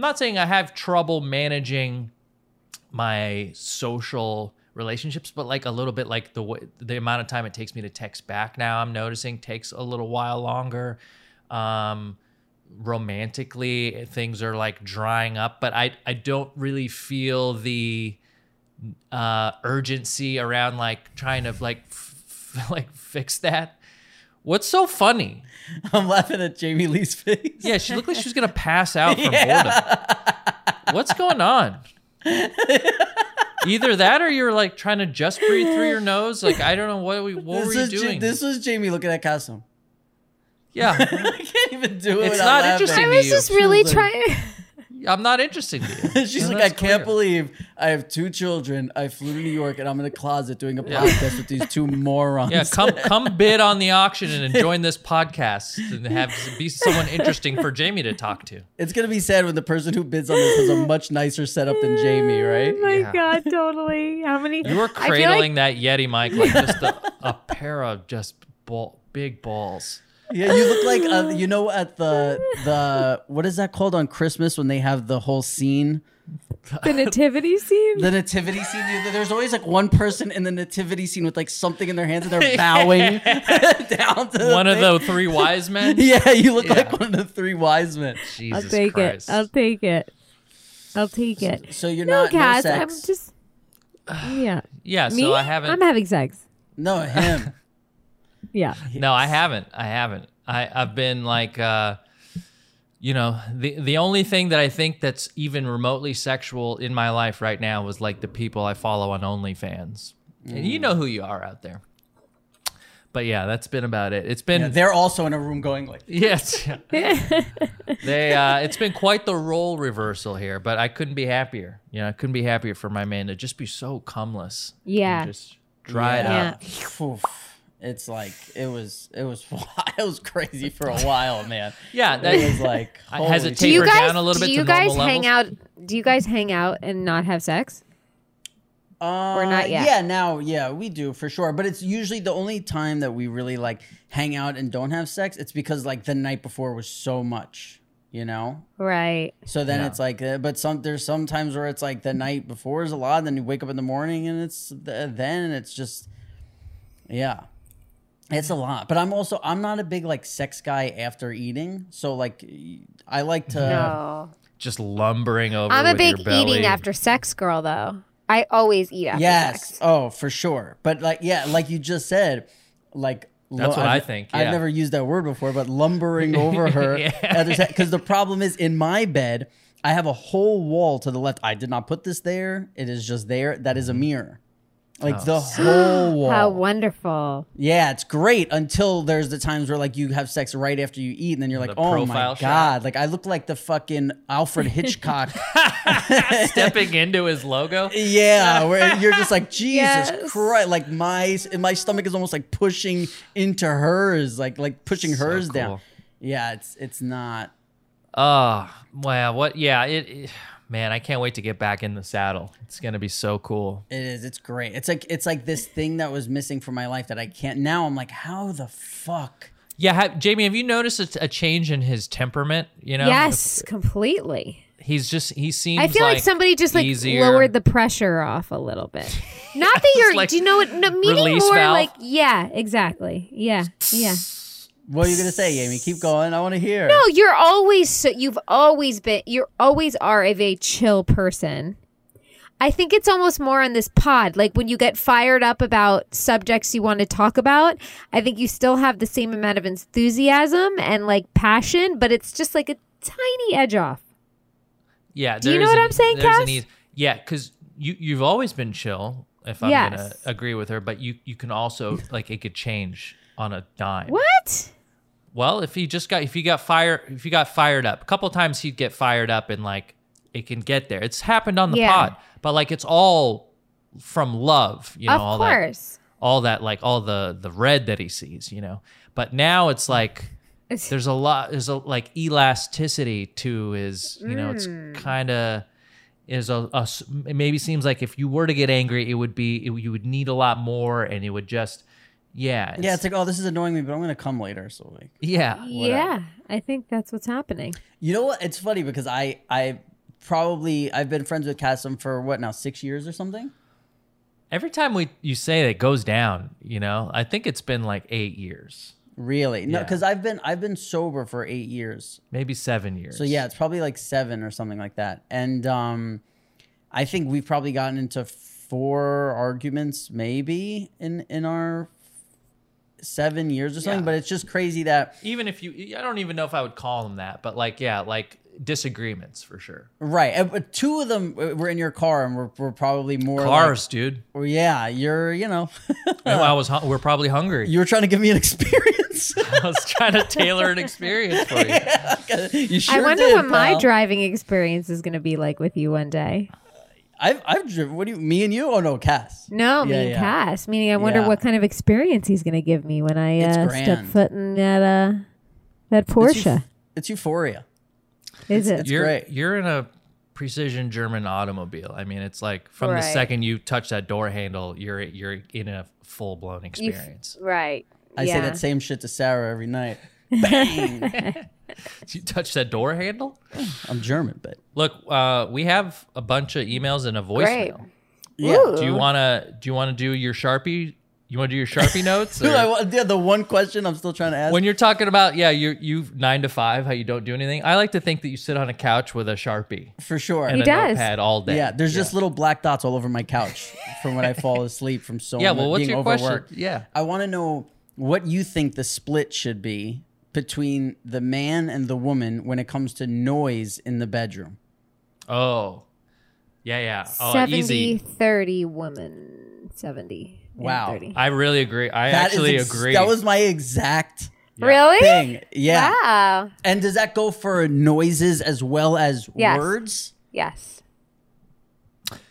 not saying I have trouble managing my social relationships, but like a little bit like the amount of time it takes me to text back now, I'm noticing takes a little while longer. Romantically, things are like drying up, but I don't really feel the urgency around like trying to like fix that. What's so funny? I'm laughing at Jamie Lee's face. Yeah, she looked like she was going to pass out from boredom. What's going on? Either that or you're like trying to just breathe through your nose. Like, I don't know. What were you doing? This was Jamie looking at Casim. Yeah. I can't even do it. It's not interesting to you. I was just really trying. I'm not interested in you. She's like, I can't believe I have 2 children. I flew to New York and I'm in a closet doing a podcast with these 2 morons. Yeah, come bid on the auction and join this podcast and be someone interesting for Jamie to talk to. It's going to be sad when the person who bids on this has a much nicer setup than Jamie, right? Oh my God, totally. How many? You were cradling that Yeti mic like just a pair of just big balls. Yeah, you look like, you know, at the what is that called on Christmas when they have the whole scene? The nativity scene? The nativity scene. There's always like one person in the nativity scene with like something in their hands and they're bowing down to one of the 3 wise men? Yeah, you look like one of the 3 wise men. Jesus I'll take Christ. It. I'll take it. I'll take it. So you're not Cass, no sex. I'm just, yeah. Yeah, me? So I haven't. I'm having sex. No, him. Yeah. No, I haven't. I've been like, you know, the only thing that I think that's even remotely sexual in my life right now was like the people I follow on OnlyFans. Mm. And you know who you are out there. But yeah, that's been about it. It's been they're also in a room going like yes. They it's been quite the role reversal here, but I couldn't be happier. You know, I couldn't be happier for my man to just be so cumless. Yeah. Just dry it up. It's like it was crazy for a while, man. Yeah, that it was like has it tapered down a little bit. Do you guys hang out and not have sex? Or not yet? Yeah, now we do for sure. But it's usually the only time that we really like hang out and don't have sex. It's because like the night before was so much, you know. Right. So then it's like, but there's some times where it's like the night before is a lot, and then you wake up in the morning and it's just. It's a lot, but I'm not a big like sex guy after eating. So like I like to just lumbering over. I'm a big eating after sex girl though. I always eat after sex. Oh, for sure. But like, yeah, like you just said, like that's what I think. Yeah. I've never used that word before, but lumbering over her. Because the problem is in my bed, I have a whole wall to the left. I did not put this there. It is just there. That is a mirror. Like the whole wall. How wonderful. Yeah, it's great until there's the times where like you have sex right after you eat and then you're like, oh my God. Like I look like the fucking Alfred Hitchcock. Stepping into his logo? Yeah, where you're just like, Jesus Christ. Like my stomach is almost like pushing into hers, like pushing hers down. Yeah, it's not. Oh, wow. What? Yeah, man, I can't wait to get back in the saddle. It's going to be so cool. It is. It's great. It's like this thing that was missing from my life that I can't. Now I'm like, how the fuck? Yeah. Jamie, have you noticed a change in his temperament? You know? Yes, completely. He seems like I feel like somebody just like easier. Lowered the pressure off a little bit. Not that you're, like, do you know what? No, meaning more valve. Like, yeah, exactly. Yeah. Yeah. What are you going to say, Amy? Keep going. I want to hear. No, you always are a very chill person. I think it's almost more on this pod. Like when you get fired up about subjects you want to talk about, I think you still have the same amount of enthusiasm and like passion, but it's just like a tiny edge off. Yeah. Do you know what I'm saying, Cass? Yeah, because you've always been chill, if I'm going to agree with her, but you can also, like, it could change on a dime. What? Well, if you got fired up, a couple of times he'd get fired up and like it can get there. It's happened on the pod, but like it's all from love, you know. Of course. All that, like all the red that he sees, you know. But now it's like there's a like elasticity to his, you know. It's kind of is a it maybe seems like if you were to get angry, you would need a lot more, and it would just. Yeah. It's like, oh, this is annoying me, but I'm going to come later. So like, yeah. Yeah. I think that's what's happening. You know what? It's funny because I've been friends with Casim for what now, 6 years or something? Every time you say that, it goes down, you know, I think it's been like 8 years. Really? No, because I've been sober for 8 years. Maybe 7 years. So yeah, it's probably like 7 or something like that. And I think we've probably gotten into 4 arguments maybe in our 7 years or something, but it's just crazy that even if I don't even know if I would call them that, but like, yeah, like disagreements for sure. Right. But 2 of them were in your car and we're probably more cars, like, dude. Well, yeah. You're, you know, we're probably hungry. You were trying to give me an experience. I was trying to tailor an experience for you. Yeah, you sure I wonder what my driving experience is going to be like with you one day. I've driven. What do you? Me and you? Oh no, Cass. No, me and Cass. Meaning, I wonder what kind of experience he's going to give me when I step foot in that Porsche. It's euphoria. Is it? It's great. You're in a precision German automobile. I mean, it's like from the second you touch that door handle, you're in a full blown experience. I say that same shit to Sarah every night. Bang. Did you touch that door handle? I'm German, but look, we have a bunch of emails and a voicemail. Yeah. Ooh. Do you want to do your Sharpie? You want to do your Sharpie notes? Dude, the one question I'm still trying to ask. When you're talking about you 9 to 5, how you don't do anything. I like to think that you sit on a couch with a Sharpie for sure. And notepad all day. Yeah, there's just little black dots all over my couch from when I fall asleep from so much. Yeah, well, what's your overworked. Question? Yeah, I want to know what you think the split should be between the man and the woman when it comes to noise in the bedroom. Oh. Yeah. Oh, 70, easy. 30 woman. 70. Wow. 30. I really agree. I actually agree. That was my exact thing. Yeah. Wow. And does that go for noises as well as words? Yes. Yes.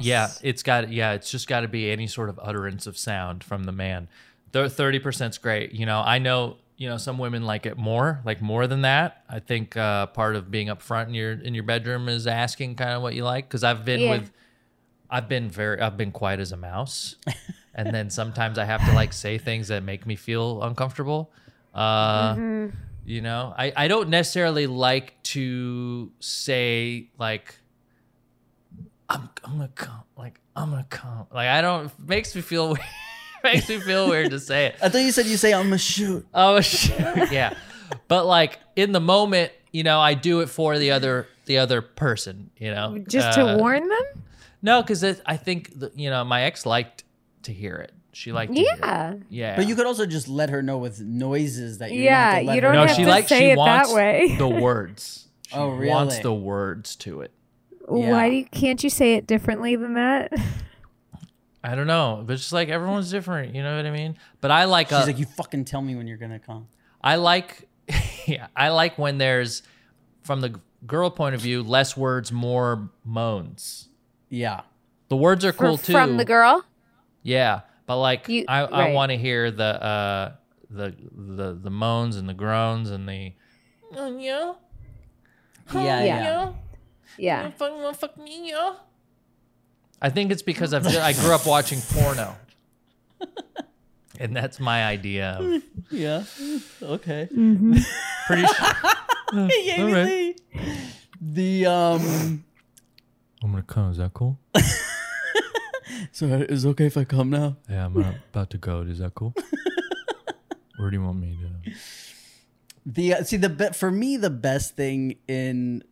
Yeah, it's just got to be any sort of utterance of sound from the man. 30%'s great. You know, I know. You know, some women like it more, like more than that. I think part of being up front in your bedroom is asking kind of what you like. Because I've been quiet as a mouse, and then sometimes I have to like say things that make me feel uncomfortable. You know, I don't necessarily like to say like I'm gonna come, like I don't. It makes me feel weird. makes me feel weird to say it. I thought you said you say, I'm a shoot. Oh, shoot. Yeah. But like in the moment, you know, I do it for the other person, you know. Just to warn them? No, because I think, you know, my ex liked to hear it. She liked it. Yeah. Yeah. But you could also just let her know with noises that you don't have to let you don't her know. Have no, she likes, say she it wants that way. The words. She wants the words to it. Yeah. Why can't you say it differently than that? I don't know. But it's just like everyone's different. You know what I mean? But I like... She's like, you fucking tell me when you're going to come. I like... Yeah. I like when there's, from the girl point of view, less words, more moans. Yeah. The words are cool too. From the girl? Yeah. But like, I want to hear the moans and the groans and the... Oh, yeah. Oh, yeah. Yeah. Fuck me, yeah. I think it's because I grew up watching porno, and that's my idea of... Yeah. Okay. Mm-hmm. Pretty sure. Yeah, all right. I'm gonna come. Is that cool? So is it okay if I come now? Yeah, I'm about to go. Is that cool? Where do you want me to? For me, the best thing in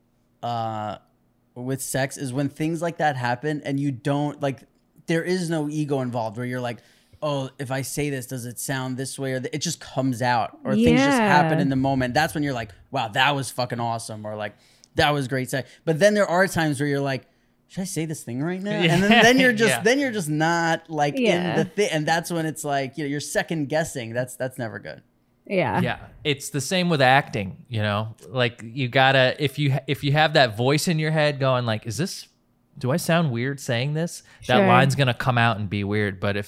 with sex is when things like that happen and you don't, like, there is no ego involved where you're like, oh, if I say this, does it sound this way? Or it just comes out, or things just happen in the moment. That's when you're like, wow, that was fucking awesome. Or like, that was great sex. But then there are times where you're like, should I say this thing right now? And then you're just then you're just not like in the thing. And that's when it's like, you know, you're second guessing. That's never good. Yeah. Yeah. It's the same with acting, you know, like you gotta, if you have that voice in your head going like, is this, do I sound weird saying this? Sure. That line's going to come out and be weird. But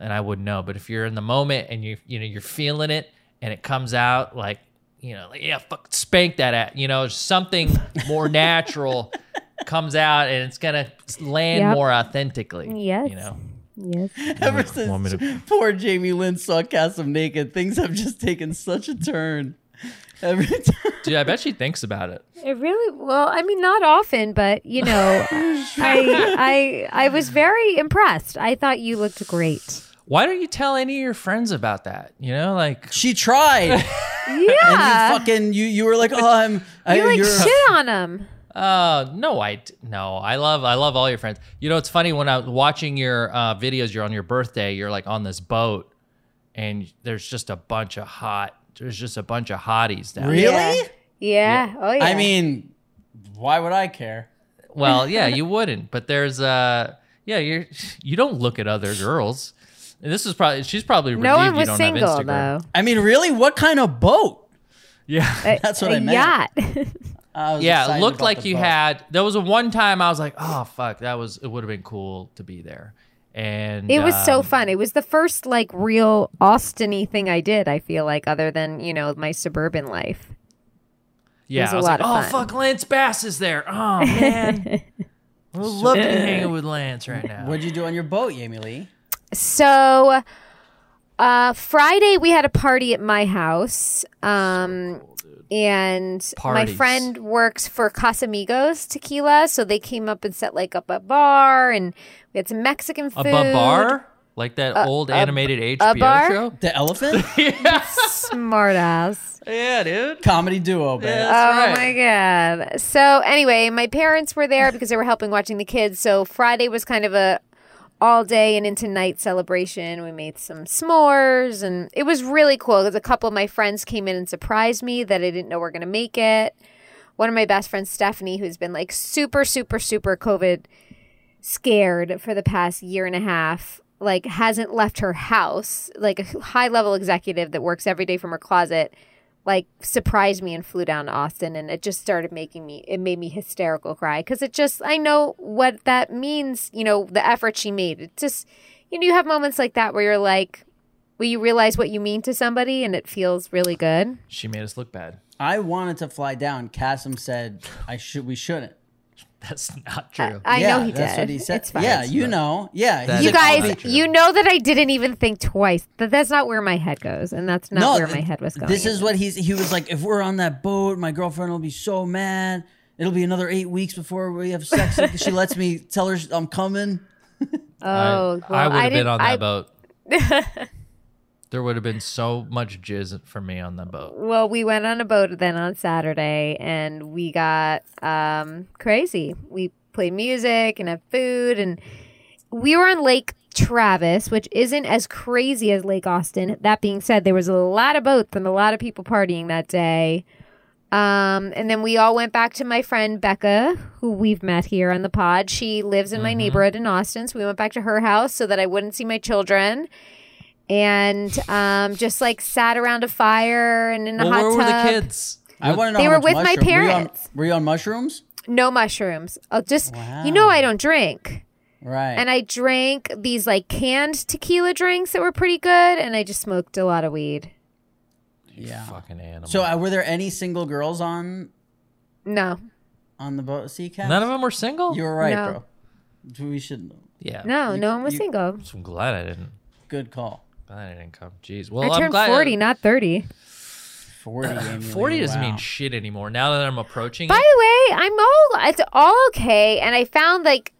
I wouldn't know, but if you're in the moment and you're feeling it and it comes out like, you know, like, yeah, fuck, spank that at, you know, something more natural comes out and it's going to land more authentically. Yes. You know? Yes. Ever since poor Jamie Lynn saw Casim naked, things have just taken such a turn. Every time. Dude, I bet she thinks about it. It really, well, I mean, not often, but you know, I was very impressed. I thought you looked great. Why don't you tell any of your friends about that? You know, like, she tried. Yeah. And you were like, oh, you're shit on him. I love all your friends. You know, it's funny when I was watching your videos, you're on your birthday, you're like on this boat and there's just a bunch of hotties down there. Really? Yeah. Oh yeah. I mean, why would I care? Well, yeah, you wouldn't, but there's, you don't look at other girls. And this is probably, she's probably relieved you don't have Instagram. No one was single though. I mean, really? What kind of boat? Yeah. That's what I meant. Yacht. Yeah, it looked like you had. There was a one time I was like, "Oh fuck, it would have been cool to be there." And it was so fun. It was the first like real Austin-y thing I did. I feel like, other than, you know, my suburban life. Yeah, I was like, "Oh fuck, Lance Bass is there." Oh man, I would love to be hanging with Lance right now. What'd you do on your boat, Jamie Lee? So Friday we had a party at my house. And my friend works for Casamigos tequila, so they came up and set like up a bar, and we had some Mexican food. A bar? Like that old animated HBO show? The elephant? Yeah. Smart ass. Yeah, dude. Comedy duo, babe. Yeah, oh my God. So anyway, my parents were there because they were helping watching the kids, so Friday was kind of a all day and into night celebration. We made some s'mores and it was really cool because a couple of my friends came in and surprised me that I didn't know we're going to make it. One of my best friends, Stephanie, who's been like super, super, super COVID scared for the past year and a half, like hasn't left her house, like a high level executive that works every day from her closet, like surprised me and flew down to Austin, and it just started it made me hysterical cry because it just, I know what that means, you know, the effort she made. It just, you know, you have moments like that where you're like, well, you realize what you mean to somebody and it feels really good. She made us look bad. I wanted to fly down. Casim said we shouldn't. That's not true. I know he did. That's what he said. It's fine. Yeah, you know. Yeah, you guys, you know that I didn't even think twice. That's not where my head goes, and that's not where my head was going. This is what he was like. If we're on that boat, my girlfriend will be so mad. It'll be another 8 weeks before we have sex. She lets me tell her I'm coming. Oh, well, I would have been on that boat. There would have been so much jizz for me on the boat. Well, we went on a boat then on Saturday, and we got crazy. We played music and had food, and we were on Lake Travis, which isn't as crazy as Lake Austin. That being said, there was a lot of boats and a lot of people partying that day. And then we all went back to my friend Becca, who we've met here on the pod. She lives in my neighborhood in Austin, so we went back to her house so that I wouldn't see my children. And just like sat around a fire and in a hot tub. Where were the kids? I want to know. They were with my parents. Were you on mushrooms? No mushrooms. Wow. You know I don't drink. Right. And I drank these like canned tequila drinks that were pretty good, and I just smoked a lot of weed. Yeah. You fucking animal. So were there any single girls on? No. On the boat? See, Kat? None of them were single? You were right, bro. We shouldn't. Yeah. No, no one was single. I'm glad I didn't. Good call. I didn't come. Jeez. Well, I turned 40, not 30. 40 doesn't mean shit anymore. Now that I'm approaching. By the way, I'm all. It's all okay. And I found like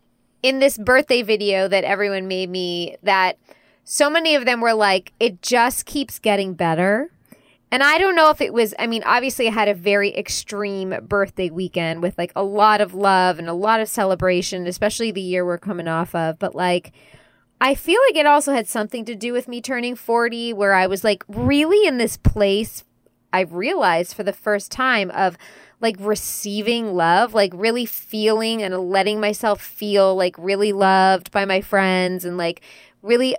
in this birthday video that everyone made me that so many of them were like, it just keeps getting better. And I don't know if it was. I mean, obviously, I had a very extreme birthday weekend with like a lot of love and a lot of celebration, especially the year we're coming off of. But like, I feel like it also had something to do with me turning 40, where I was like really in this place, I realized for the first time, of like receiving love, like really feeling and letting myself feel like really loved by my friends, and like really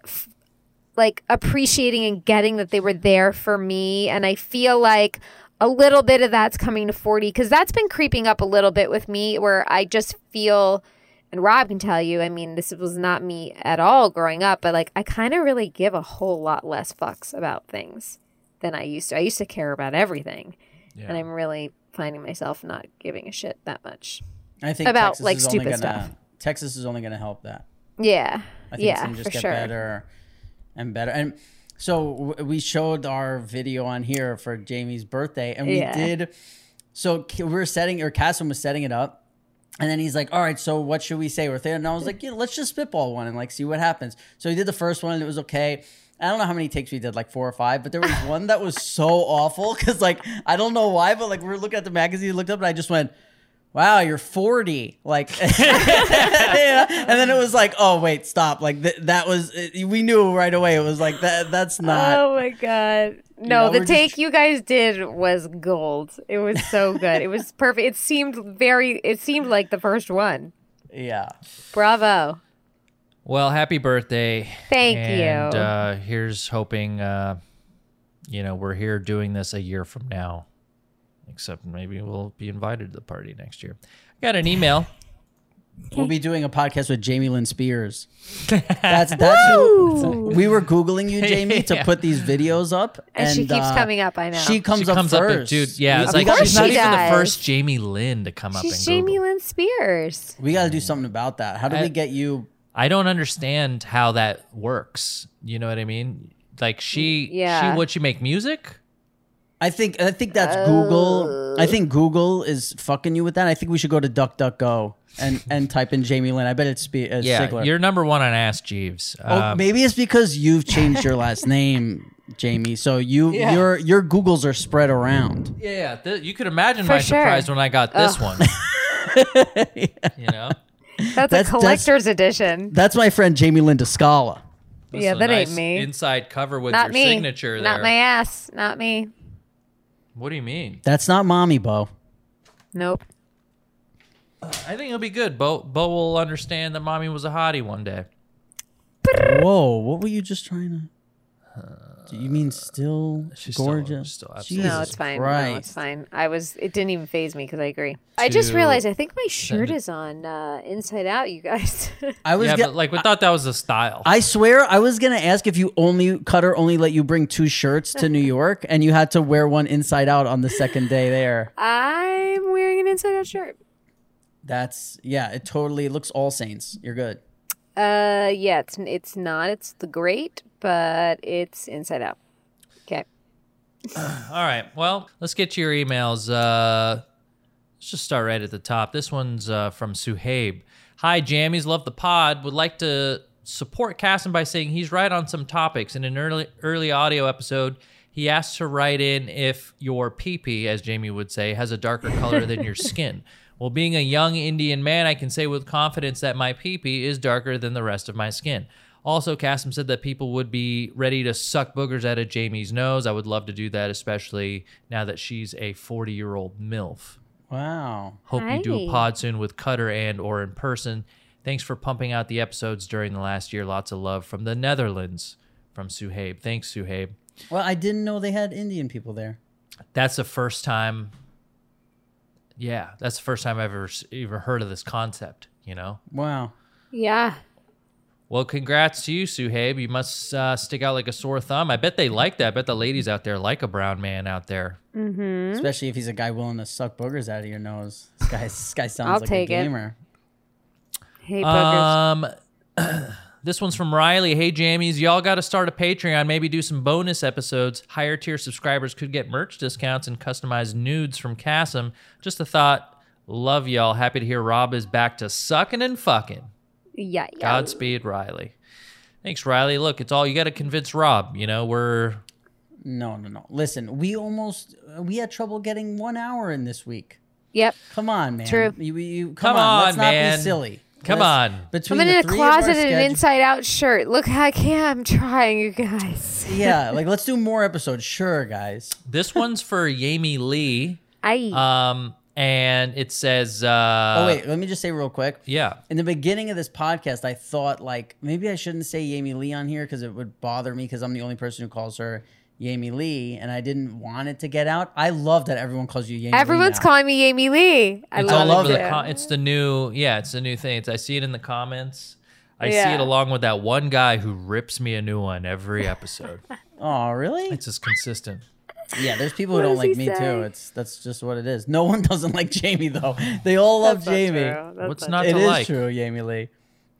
like appreciating and getting that they were there for me. And I feel like a little bit of that's coming to 40, because that's been creeping up a little bit with me, where I just feel. And Rob can tell you, I mean, this was not me at all growing up, but like I kind of really give a whole lot less fucks about things than I used to. I used to care about everything, and I'm really finding myself not giving a shit that much. I think about Texas like stupid stuff. Texas is only going to help that. Yeah, I think it's going to just get better and better. And so we showed our video on here for Jamie's birthday, and we did. So we were setting, or Casim was setting it up. And then he's like, all right, so what should we say? And I was like, yeah, let's just spitball one and like see what happens. So he did the first one and it was okay. I don't know how many takes we did, like 4 or 5, but there was one that was so awful because like, I don't know why, but like we were looking at the magazine, looked up and I just went, wow, you're 40. Like, and then it was like, oh, wait, stop. Like that was, we knew right away. It was like, that's not. Oh my God. No, you know, the take you guys did was gold. It was so good. It was perfect. It seemed like the first one. Yeah. Bravo. Well, happy birthday. Thank you. Here's hoping, you know, we're here doing this a year from now. Except maybe we'll be invited to the party next year. I got an email. We'll be doing a podcast with Jamie Lynn Spears. That's who. We were Googling you, Jamie, to put these videos up. And she keeps coming up, I know. She comes up first. Dude, yeah, it's like she's not even the first Jamie Lynn to come up and Google. She's Jamie Lynn Spears. We got to do something about that. How do we get you? I don't understand how that works. You know what I mean? Like she make music? I think that's Google. I think Google is fucking you with that. I think we should go to DuckDuckGo and type in Jamie Lynn. I bet it's Sigler. You're number one on Ask Jeeves. Maybe it's because you've changed your last name, Jamie. So your Googles are spread around. Yeah, you could imagine surprise when I got this one. You know, that's a collector's edition. That's my friend Jamie Lynn Descala. Yeah, that nice ain't me. Inside cover with your signature there. Not my ass. Not me. What do you mean? That's not mommy, Bo. Nope. I think it'll be good. Bo will understand that mommy was a hottie one day. Whoa, what were you just trying to... do you mean still she's gorgeous? Still no, it's fine. Christ. No, it's fine. It didn't even faze me because I agree. I just realized I think my shirt is on inside out, you guys. I thought that was the style. I swear I was going to ask if you Cutter only let you bring 2 shirts to New York and you had to wear one inside out on the second day there. I'm wearing an inside out shirt. It totally looks All Saints. You're good. It's not. It's the great, but it's inside out. Okay. All right. Well, let's get to your emails. Let's just start right at the top. This one's from Suhaib. Hi, Jammies. Love the pod. Would like to support Casim by saying he's right on some topics. In an early audio episode, he asked to write in if your pee-pee, as Jamie would say, has a darker color than your skin. Well, being a young Indian man, I can say with confidence that my pee-pee is darker than the rest of my skin. Also, Casim said that people would be ready to suck boogers out of Jamie's nose. I would love to do that, especially now that she's a 40-year-old MILF. Wow. Hope you do a pod soon with Cutter and or in person. Thanks for pumping out the episodes during the last year. Lots of love from the Netherlands, from Suhaib. Thanks, Suhaib. Well, I didn't know they had Indian people there. That's the first time. Yeah, that's the first time I've ever heard of this concept, you know? Wow. Yeah. Well, congrats to you, Suhaib. You must stick out like a sore thumb. I bet they like that. I bet the ladies out there like a brown man out there. Mm-hmm. Especially if he's a guy willing to suck boogers out of your nose. This guy sounds like a gamer. Hey, boogers. This one's from Riley. Hey, Jammies. Y'all got to start a Patreon. Maybe do some bonus episodes. Higher tier subscribers could get merch discounts and customized nudes from Casim. Just a thought. Love y'all. Happy to hear Rob is back to sucking and fucking. Yeah, yeah. Godspeed, Riley. Thanks, Riley. Look, it's all you got to convince Rob. You know, we're no. Listen, we had trouble getting 1 hour in this week. Yep. Come on, man. True. Come on. Let's not be silly. Come on. I'm in a closet in an inside-out shirt. Look, I can't. I'm trying, you guys. Yeah, like let's do more episodes. Sure, guys. This one's for Yami Lee. And it says... oh, wait. Let me just say real quick. Yeah. In the beginning of this podcast, I thought, like, maybe I shouldn't say Yami Lee on here because it would bother me because I'm the only person who calls her Yami Lee, and I didn't want it to get out. I love that everyone calls you Yami Lee now. Everyone's calling me Yami Lee. I love it. It's the new thing. I see it in the comments. I see it along with that one guy who rips me a new one every episode. Oh, really? It's just consistent. Yeah, there's people who don't like me too. That's just what it is. No one doesn't like Jamie though. They all love Jamie. What's not to like? It is true, Yami Lee.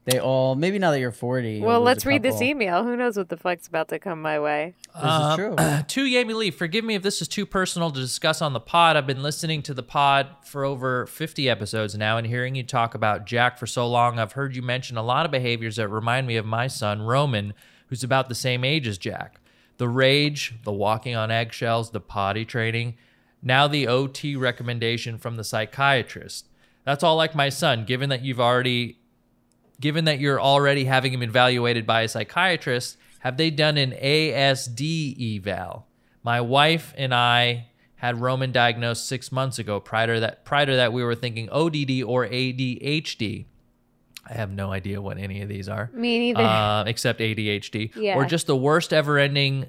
They all maybe now that you're 40. Well, let's read this email. Who knows what the fuck's about to come my way? This is true. To Yami Lee, forgive me if this is too personal to discuss on the pod. I've been listening to the pod for over 50 episodes now, and hearing you talk about Jack for so long, I've heard you mention a lot of behaviors that remind me of my son Roman, who's about the same age as Jack. The rage, the walking on eggshells, the potty training, now the OT recommendation from the psychiatrist. That's all like my son, given that you're already having him evaluated by a psychiatrist, have they done an ASD eval? My wife and I had Roman diagnosed 6 months ago. Prior to that, we were thinking ODD or ADHD. I have no idea what any of these are. Me neither. Except ADHD. Yeah. Or just the worst ever-ending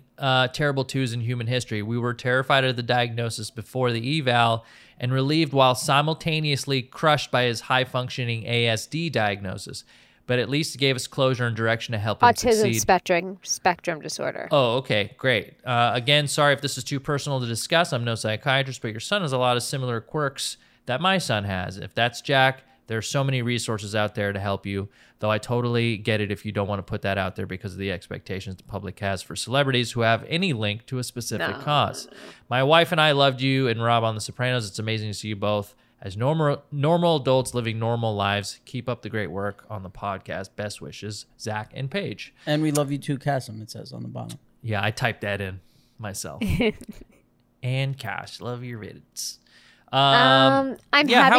terrible twos in human history. We were terrified of the diagnosis before the eval and relieved while simultaneously crushed by his high-functioning ASD diagnosis. But at least it gave us closure and direction to help him succeed. Autism spectrum disorder. Oh, okay, great. Again, sorry if this is too personal to discuss. I'm no psychiatrist, but your son has a lot of similar quirks that my son has. If that's Jack... There are so many resources out there to help you, though I totally get it if you don't want to put that out there because of the expectations the public has for celebrities who have any link to a specific cause. My wife and I loved you and Rob on The Sopranos. It's amazing to see you both as normal adults living normal lives. Keep up the great work on the podcast. Best wishes, Zach and Paige. And we love you too, Casim, it says on the bottom. Yeah, I typed that in myself. And Cash, love your vids. How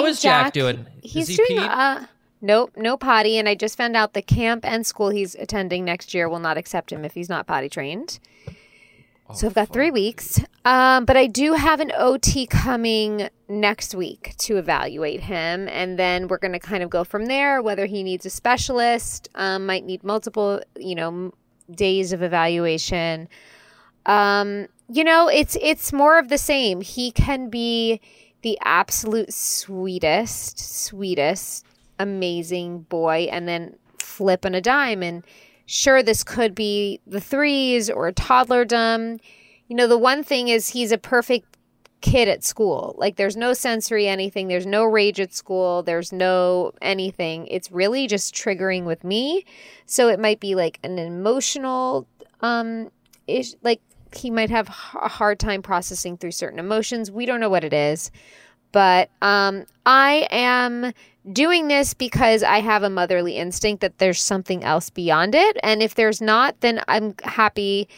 is Jack doing? He's doing no potty, and I just found out the camp and school he's attending next year will not accept him if he's not potty trained. Oh, so I've got 3 weeks. But I do have an OT coming next week to evaluate him, and then we're going to kind of go from there. Whether he needs a specialist, might need multiple, days of evaluation. It's more of the same. He can be the absolute sweetest, amazing boy, and then flip on a dime. And sure, this could be the threes or toddlerdom. The one thing is he's a perfect kid at school. Like, there's no sensory anything. There's no rage at school. There's no anything. It's really just triggering with me. So it might be like an emotional issue, like, he might have a hard time processing through certain emotions. We don't know what it is. But I am doing this because I have a motherly instinct that there's something else beyond it. And if there's not, then I'm happy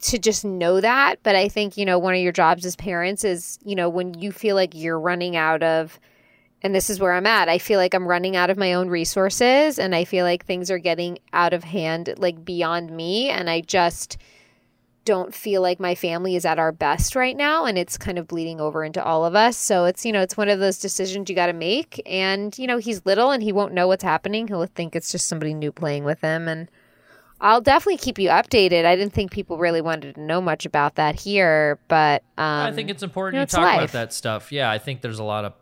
to just know that. But I think, you know, one of your jobs as parents is, you know, when you feel like you're running out of, and this is where I'm at, I feel like I'm running out of my own resources, and I feel like things are getting out of hand, like beyond me. And I just don't feel like my family is at our best right now, and it's kind of bleeding over into all of us. So it's, you know, it's one of those decisions you got to make. And, you know, he's little and he won't know what's happening. He'll think it's just somebody new playing with him. And I'll definitely keep you updated. I didn't think people really wanted to know much about that here, but I think it's important, you know, it's talk life. About that stuff. Yeah, I think there's a lot of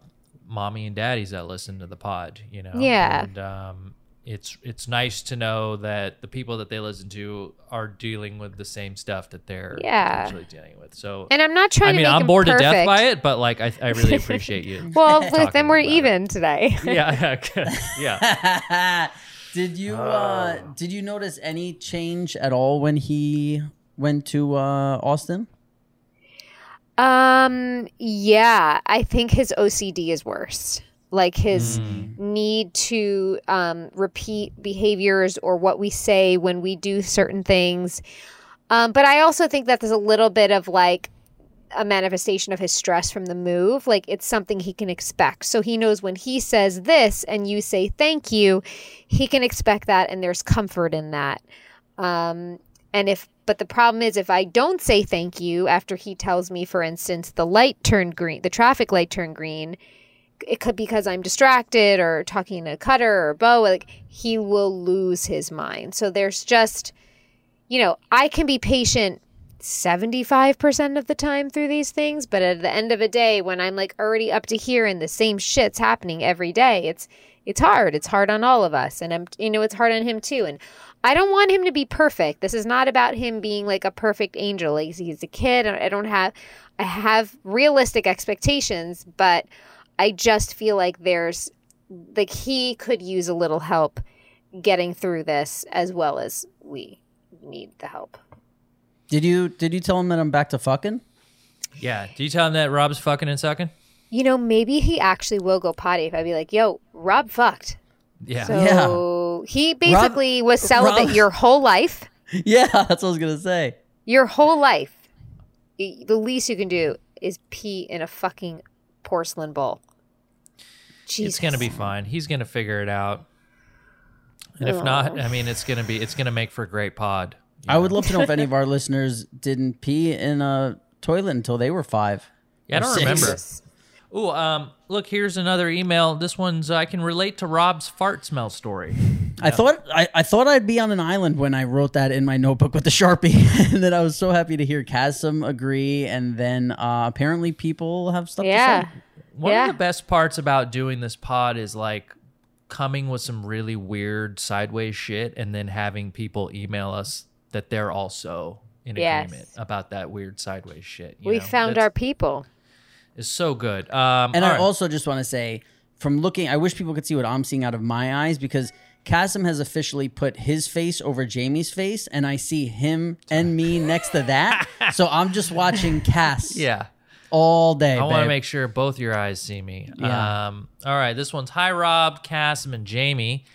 mommy and daddies that listen to the pod, you know. Yeah. And it's nice to know that the people that they listen to are dealing with the same stuff that they're actually dealing with. So, and I'm not trying to make I'm bored perfect. To death by it, but like I really appreciate you. Well, with them we're even it. Today. Yeah. Did you did you notice any change at all when he went to Austin? Yeah, I think his OCD is worse. Like his need to repeat behaviors or what we say when we do certain things. But I also think that there's a little bit of like a manifestation of his stress from the move. Like it's something he can expect. So he knows when he says this and you say thank you, he can expect that, and there's comfort in that. But the problem is, if I don't say thank you after he tells me, for instance, the light turned green, the traffic light turned green, it could because I'm distracted or talking to Cutter or Bo, like he will lose his mind. So there's just, you know, I can be patient 75% of the time through these things, but at the end of a day when I'm like already up to here and the same shit's happening every day, it's hard. It's hard on all of us, and I'm, you know, it's hard on him too. And I don't want him to be perfect. This is not about him being like a perfect angel. Like he's a kid. I have realistic expectations, but I just feel like there's like he could use a little help getting through this as well as we need the help. Did you tell him that I'm back to fucking? Yeah. Do you tell him that Rob's fucking and sucking? You know, maybe he actually will go potty if I be like, yo, Rob fucked. Yeah. So he basically was celibate your whole life. Yeah, that's what I was going to say. Your whole life. The least you can do is pee in a fucking porcelain bowl. Jesus. It's going to be fine. He's going to figure it out. And if not, I mean, it's going to make for a great pod. I would love to know if any of our listeners didn't pee in a toilet until they were 5. Yeah, I don't remember. Ooh, look, here's another email. This one's, I can relate to Rob's fart smell story. I thought I'd be on an island when I wrote that in my notebook with the Sharpie. And then I was so happy to hear Casim agree. And then apparently people have stuff to say. One of the best parts about doing this pod is like coming with some really weird sideways shit and then having people email us that they're also in agreement about that weird sideways shit. You know? Found our people. It's so good. And I also just want to say, from looking, I wish people could see what I'm seeing out of my eyes, because Casim has officially put his face over Jamie's face, and I see him and me next to that. So I'm just watching Cass all day. I want to make sure both your eyes see me. Yeah. All right, this one's, hi, Rob, Casim, and Jamie.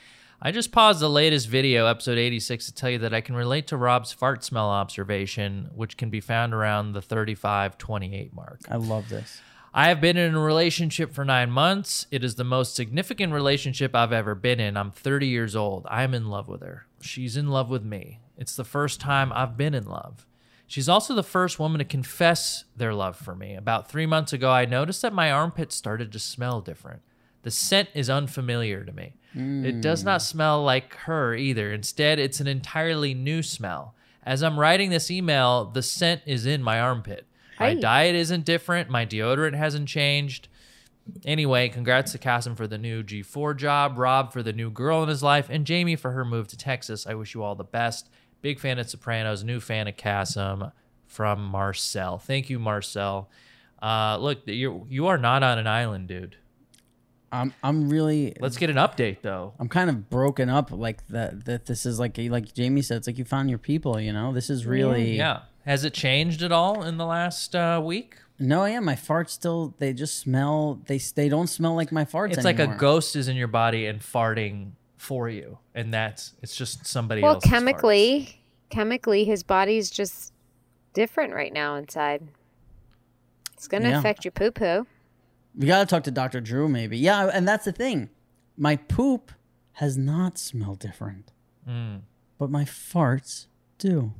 I just paused the latest video, episode 86, to tell you that I can relate to Rob's fart smell observation, which can be found around the 35-28 mark. I love this. I have been in a relationship for 9 months. It is the most significant relationship I've ever been in. I'm 30 years old. I'm in love with her. She's in love with me. It's the first time I've been in love. She's also the first woman to confess their love for me. About 3 months ago, I noticed that my armpits started to smell different. The scent is unfamiliar to me. It does not smell like her either. Instead, it's an entirely new smell. As I'm writing this email, the scent is in my armpit. My diet isn't different. My deodorant hasn't changed. Anyway, congrats to Casim for the new G4 job, Rob for the new girl in his life, and Jamie for her move to Texas. I wish you all the best. Big fan of Sopranos, new fan of Casim, from Marcel. Thank you, Marcel. Look, you are not on an island, dude. I'm really... Let's get an update, though. I'm kind of broken up, like that. That this is like Jamie said, it's like you found your people, you know? This is really... Yeah. Has it changed at all in the last week? No, yeah, my farts still, they just smell, they don't smell like my farts anymore. It's like a ghost is in your body and farting for you. And that's, it's just somebody else's farts. Well, chemically, his body's just different right now inside. It's going to affect your poo-poo. We got to talk to Dr. Drew maybe. Yeah, and that's the thing. My poop has not smelled different. Mm. But my farts do.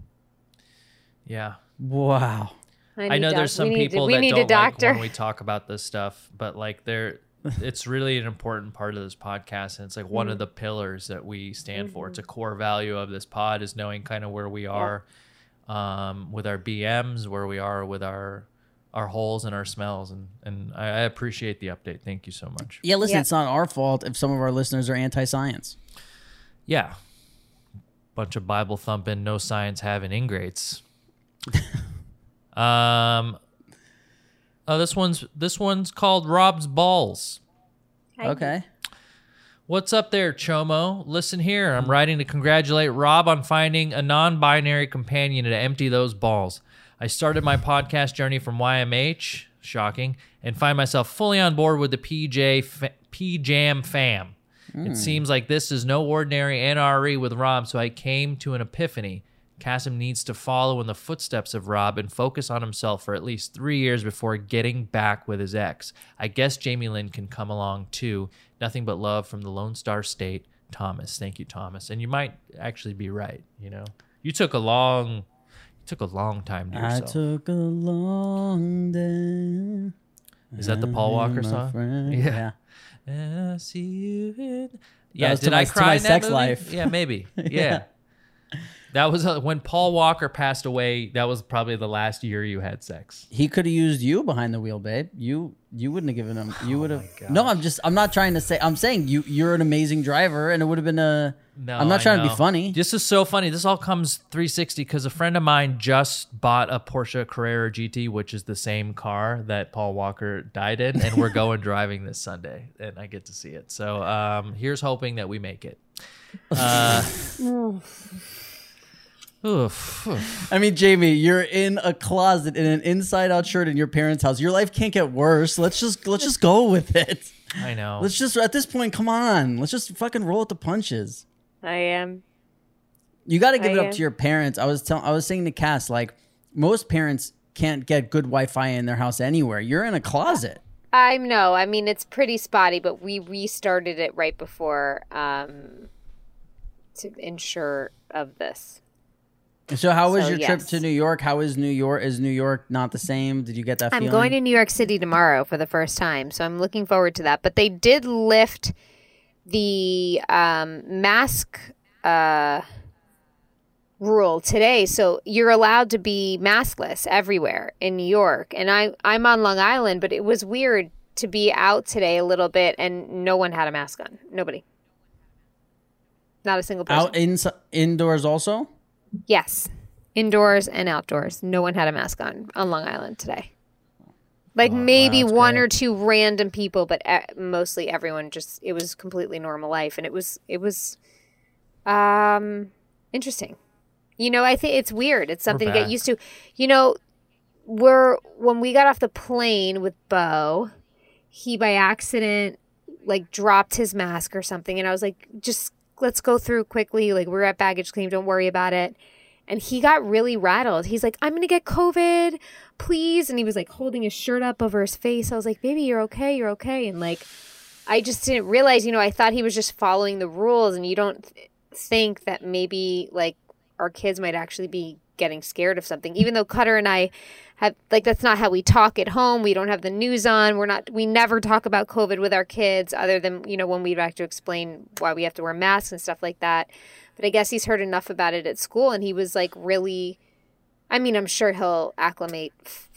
Yeah. Wow. I know there's some people that don't like when we talk about this stuff, but like it's really an important part of this podcast, and it's like one of the pillars that we stand for. It's a core value of this pod is knowing kind of where we are with our BMs, where we are with our holes and our smells, and I appreciate the update. Thank you so much. Yeah, listen, it's not our fault if some of our listeners are anti-science. Yeah. Bunch of Bible thumping, no science having ingrates. Oh, this one's called Rob's Balls. Okay. What's up there, Chomo? Listen here. I'm writing to congratulate Rob on finding a non-binary companion to empty those balls. I started my podcast journey from YMH, shocking, and find myself fully on board with the PJAM fam. It seems like this is no ordinary NRE with Rob, so I came to an epiphany. Casim needs to follow in the footsteps of Rob and focus on himself for at least 3 years before getting back with his ex. I guess Jamie Lynn can come along too. Nothing but love from the Lone Star State, Thomas. Thank you, Thomas. And you might actually be right. You know, you took a long time to yourself. I took a long day. Is that the Paul Walker song? Friend. Yeah. I see you in... Yeah. Did I cry in that sex movie? Life. Yeah, maybe. Yeah. Yeah. That was when Paul Walker passed away. That was probably the last year you had sex. He could have used you behind the wheel, babe. You wouldn't have given him. You would have. No, I'm not trying to say. I'm saying you're an amazing driver, and it would have been a. No, I'm not trying to be funny. This is so funny. This all comes 360 because a friend of mine just bought a Porsche Carrera GT, which is the same car that Paul Walker died in, and we're going driving this Sunday, and I get to see it. So here's hoping that we make it. Oof. I mean, Jamie, you're in a closet in an inside-out shirt in your parents' house. Your life can't get worse. Let's just go with it. I know. Let's just, at this point, come on. Let's just fucking roll with the punches. I am. You got to give it up to your parents. I was saying to Cass, like, most parents can't get good Wi-Fi in their house anywhere. You're in a closet. I know. I mean, it's pretty spotty, but we restarted it right before to ensure of this. So how was your trip to New York? How is New York? Is New York not the same? Did you get that feeling? I'm going to New York City tomorrow for the first time, so I'm looking forward to that. But they did lift the mask rule today, so you're allowed to be maskless everywhere in New York. And I'm on Long Island, but it was weird to be out today a little bit, and no one had a mask on. Nobody. Not a single person. Out indoors also? Yes, indoors and outdoors. No one had a mask on Long Island today. Like maybe one or two random people, but mostly everyone just, it was completely normal life. And it was interesting. You know, I think it's weird. It's something to get used to. You know, when we got off the plane with Beau, he by accident like dropped his mask or something. And I was like, just let's go through quickly. Like, we're at baggage claim. Don't worry about it. And he got really rattled. He's like, I'm going to get COVID, please. And he was like holding his shirt up over his face. I was like, baby, you're okay. You're okay. And like, I just didn't realize, you know, I thought he was just following the rules. And you don't think that maybe like our kids might actually be getting scared of something, even though Cutter and I have, like, that's not how we talk at home. We don't have the news on. We never talk about COVID with our kids other than, you know, when we'd have to explain why we have to wear masks and stuff like that. But I guess he's heard enough about it at school, and he was like, really, I mean, I'm sure he'll acclimate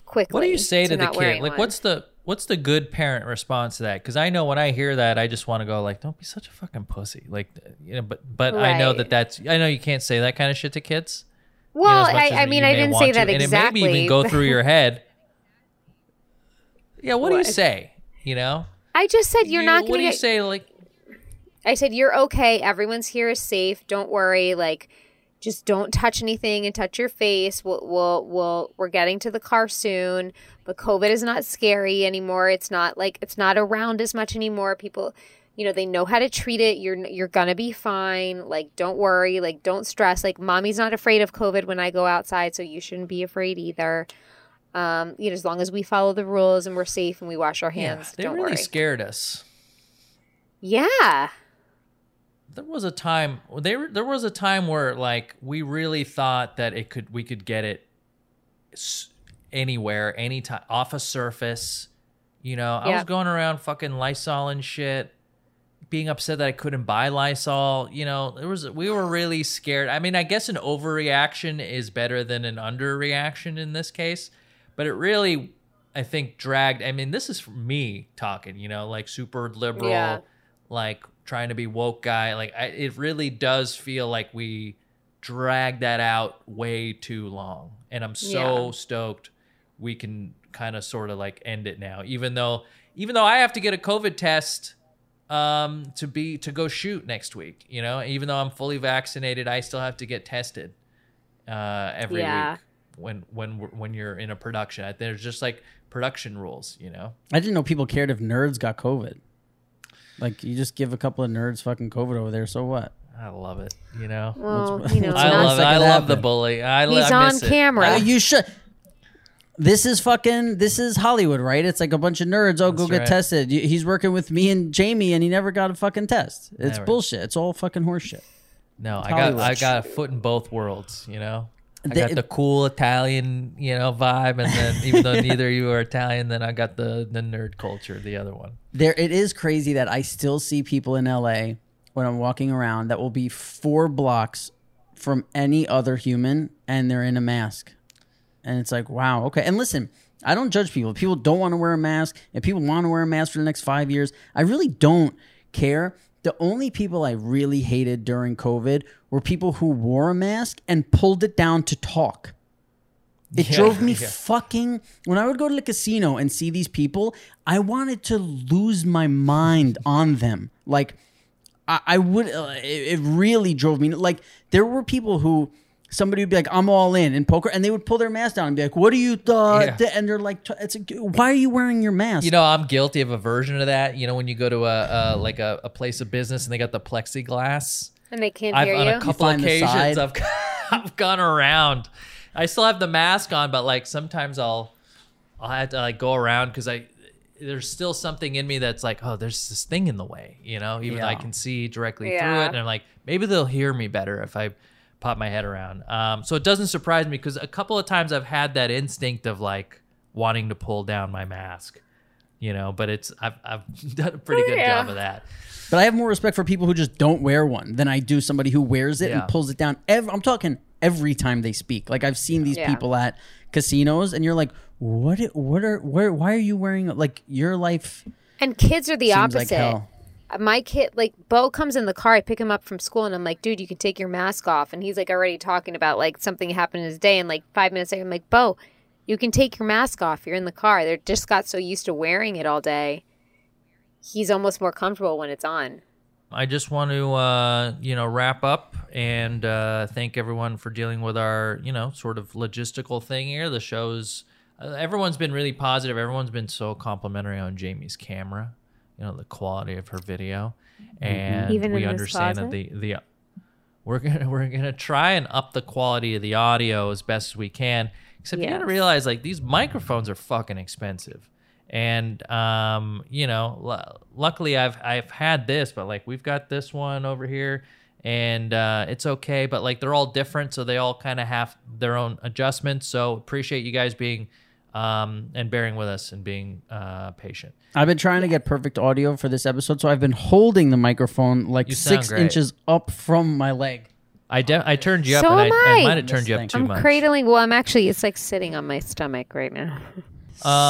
quickly. What do you say to the kid? Like, what's the good parent response to that? Because I know when I hear that, I just want to go like, don't be such a fucking pussy. Like, you know, but right. I know I know you can't say that kind of shit to kids. Well, you know, I mean, I didn't say that exactly. And it maybe even go through your head. Yeah, what do you say? You know? I just said you're not going to What do you say? Like, I said, you're okay. Everyone's here is safe. Don't worry. Like, Just don't touch anything and touch your face. We're getting to the car soon, but COVID is not scary anymore. It's not like, it's not around as much anymore. People, you know, they know how to treat it. You're going to be fine. Like, don't worry. Like, don't stress. Like, mommy's not afraid of COVID when I go outside, so you shouldn't be afraid either. You know, as long as we follow the rules and we're safe and we wash our hands, don't worry. They really scared us. Yeah. There was a time where like we really thought that we could get it anywhere, anytime, off a surface. You know, I was going around fucking Lysol and shit, being upset that I couldn't buy Lysol. You know, we were really scared. I mean, I guess an overreaction is better than an underreaction in this case, but it really, I think, dragged. I mean, this is for me talking, you know, like super liberal, like trying to be woke guy. Like it really does feel like we dragged that out way too long. And I'm so stoked we can kind of sort of like end it now, even though I have to get a COVID test to go shoot next week, you know, even though I'm fully vaccinated, I still have to get tested every week when you're in a production. There's just like production rules, you know. I didn't know people cared if nerds got COVID. Like, you just give a couple of nerds fucking COVID over there, so what? I love it, you know? Well, you know, I love the bully. He's on camera. You should. This is Hollywood, right? It's like a bunch of nerds, get tested. He's working with me and Jamie, and he never got a fucking test. It's bullshit. It's all fucking horseshit. No, I got a foot in both worlds, you know? I got the cool Italian, you know, vibe, and then even though neither of you are Italian, then I got the nerd culture, the other one. It is crazy that I still see people in LA when I'm walking around that will be 4 blocks from any other human, and they're in a mask. And it's like, wow, okay. And listen, I don't judge people. People don't want to wear a mask, and people want to wear a mask for the next 5 years. I really don't care. The only people I really hated during COVID were people who wore a mask and pulled it down to talk. It drove me fucking... When I would go to the casino and see these people, I wanted to lose my mind on them. Like, I would... It really drove me... Like, there were people who... Somebody would be like, I'm all in poker. And they would pull their mask down and be like, what do you thought? Yeah. And they're like, it's like, why are you wearing your mask? You know, I'm guilty of a version of that. You know, when you go to a place of business and they got the plexiglass. And they can't hear you. On a couple occasions, I've gone around. I still have the mask on, but like sometimes I'll have to like go around because there's still something in me that's like, oh, there's this thing in the way, you know, even though I can see directly through it. And I'm like, maybe they'll hear me better if I pop my head around. So it doesn't surprise me because a couple of times I've had that instinct of like wanting to pull down my mask, you know, but I've done a pretty good job of that. But I have more respect for people who just don't wear one than I do somebody who wears it and pulls it down. I'm talking every time they speak. Like I've seen these people at casinos and you're like, why are you wearing like your life? And kids are the opposite. Like hell. My kid, like, Bo comes in the car, I pick him up from school, and I'm like, dude, you can take your mask off. And he's, like, already talking about, like, something happened in his day. And, like, 5 minutes later, I'm like, Bo, you can take your mask off. You're in the car. They just got so used to wearing it all day. He's almost more comfortable when it's on. I just want to, you know, wrap up and thank everyone for dealing with our, you know, sort of logistical thing here. The show's, everyone's been really positive. Everyone's been so complimentary on Jamie's camera. You know, the quality of her video, and even we understand that the we're gonna try and up the quality of the audio as best as we can. Except you gotta realize, like, these microphones are fucking expensive, and you know, luckily I've had this, but like we've got this one over here, and it's okay. But like they're all different, so they all kind of have their own adjustments. So appreciate you guys being. And bearing with us and being patient. I've been trying to get perfect audio for this episode, so I've been holding the microphone like 6 inches up from my leg. I turned you up, and I might have turned you up too much. I'm cradling. Well, I'm actually, it's like sitting on my stomach right now.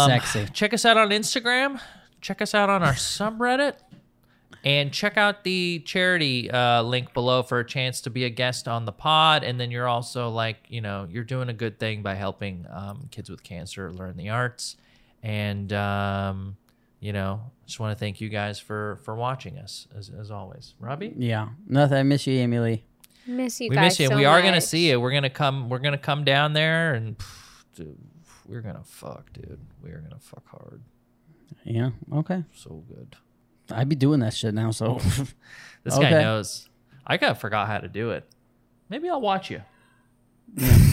Sexy. Check us out on Instagram. Check us out on our subreddit. And check out the charity link below for a chance to be a guest on the pod. And then you're also like, you know, you're doing a good thing by helping kids with cancer learn the arts. And, you know, just want to thank you guys for watching us, as always. Robbie? Yeah. Nothing. I miss you, Emily. Miss you. We guys miss you. So we are much. Gonna see you. We're gonna come down there, and dude, we're gonna fuck, dude. We're gonna fuck hard. Yeah. Okay. So good. I'd be doing that shit now. So this guy knows. I kind of forgot how to do it. Maybe I'll watch you. Yeah.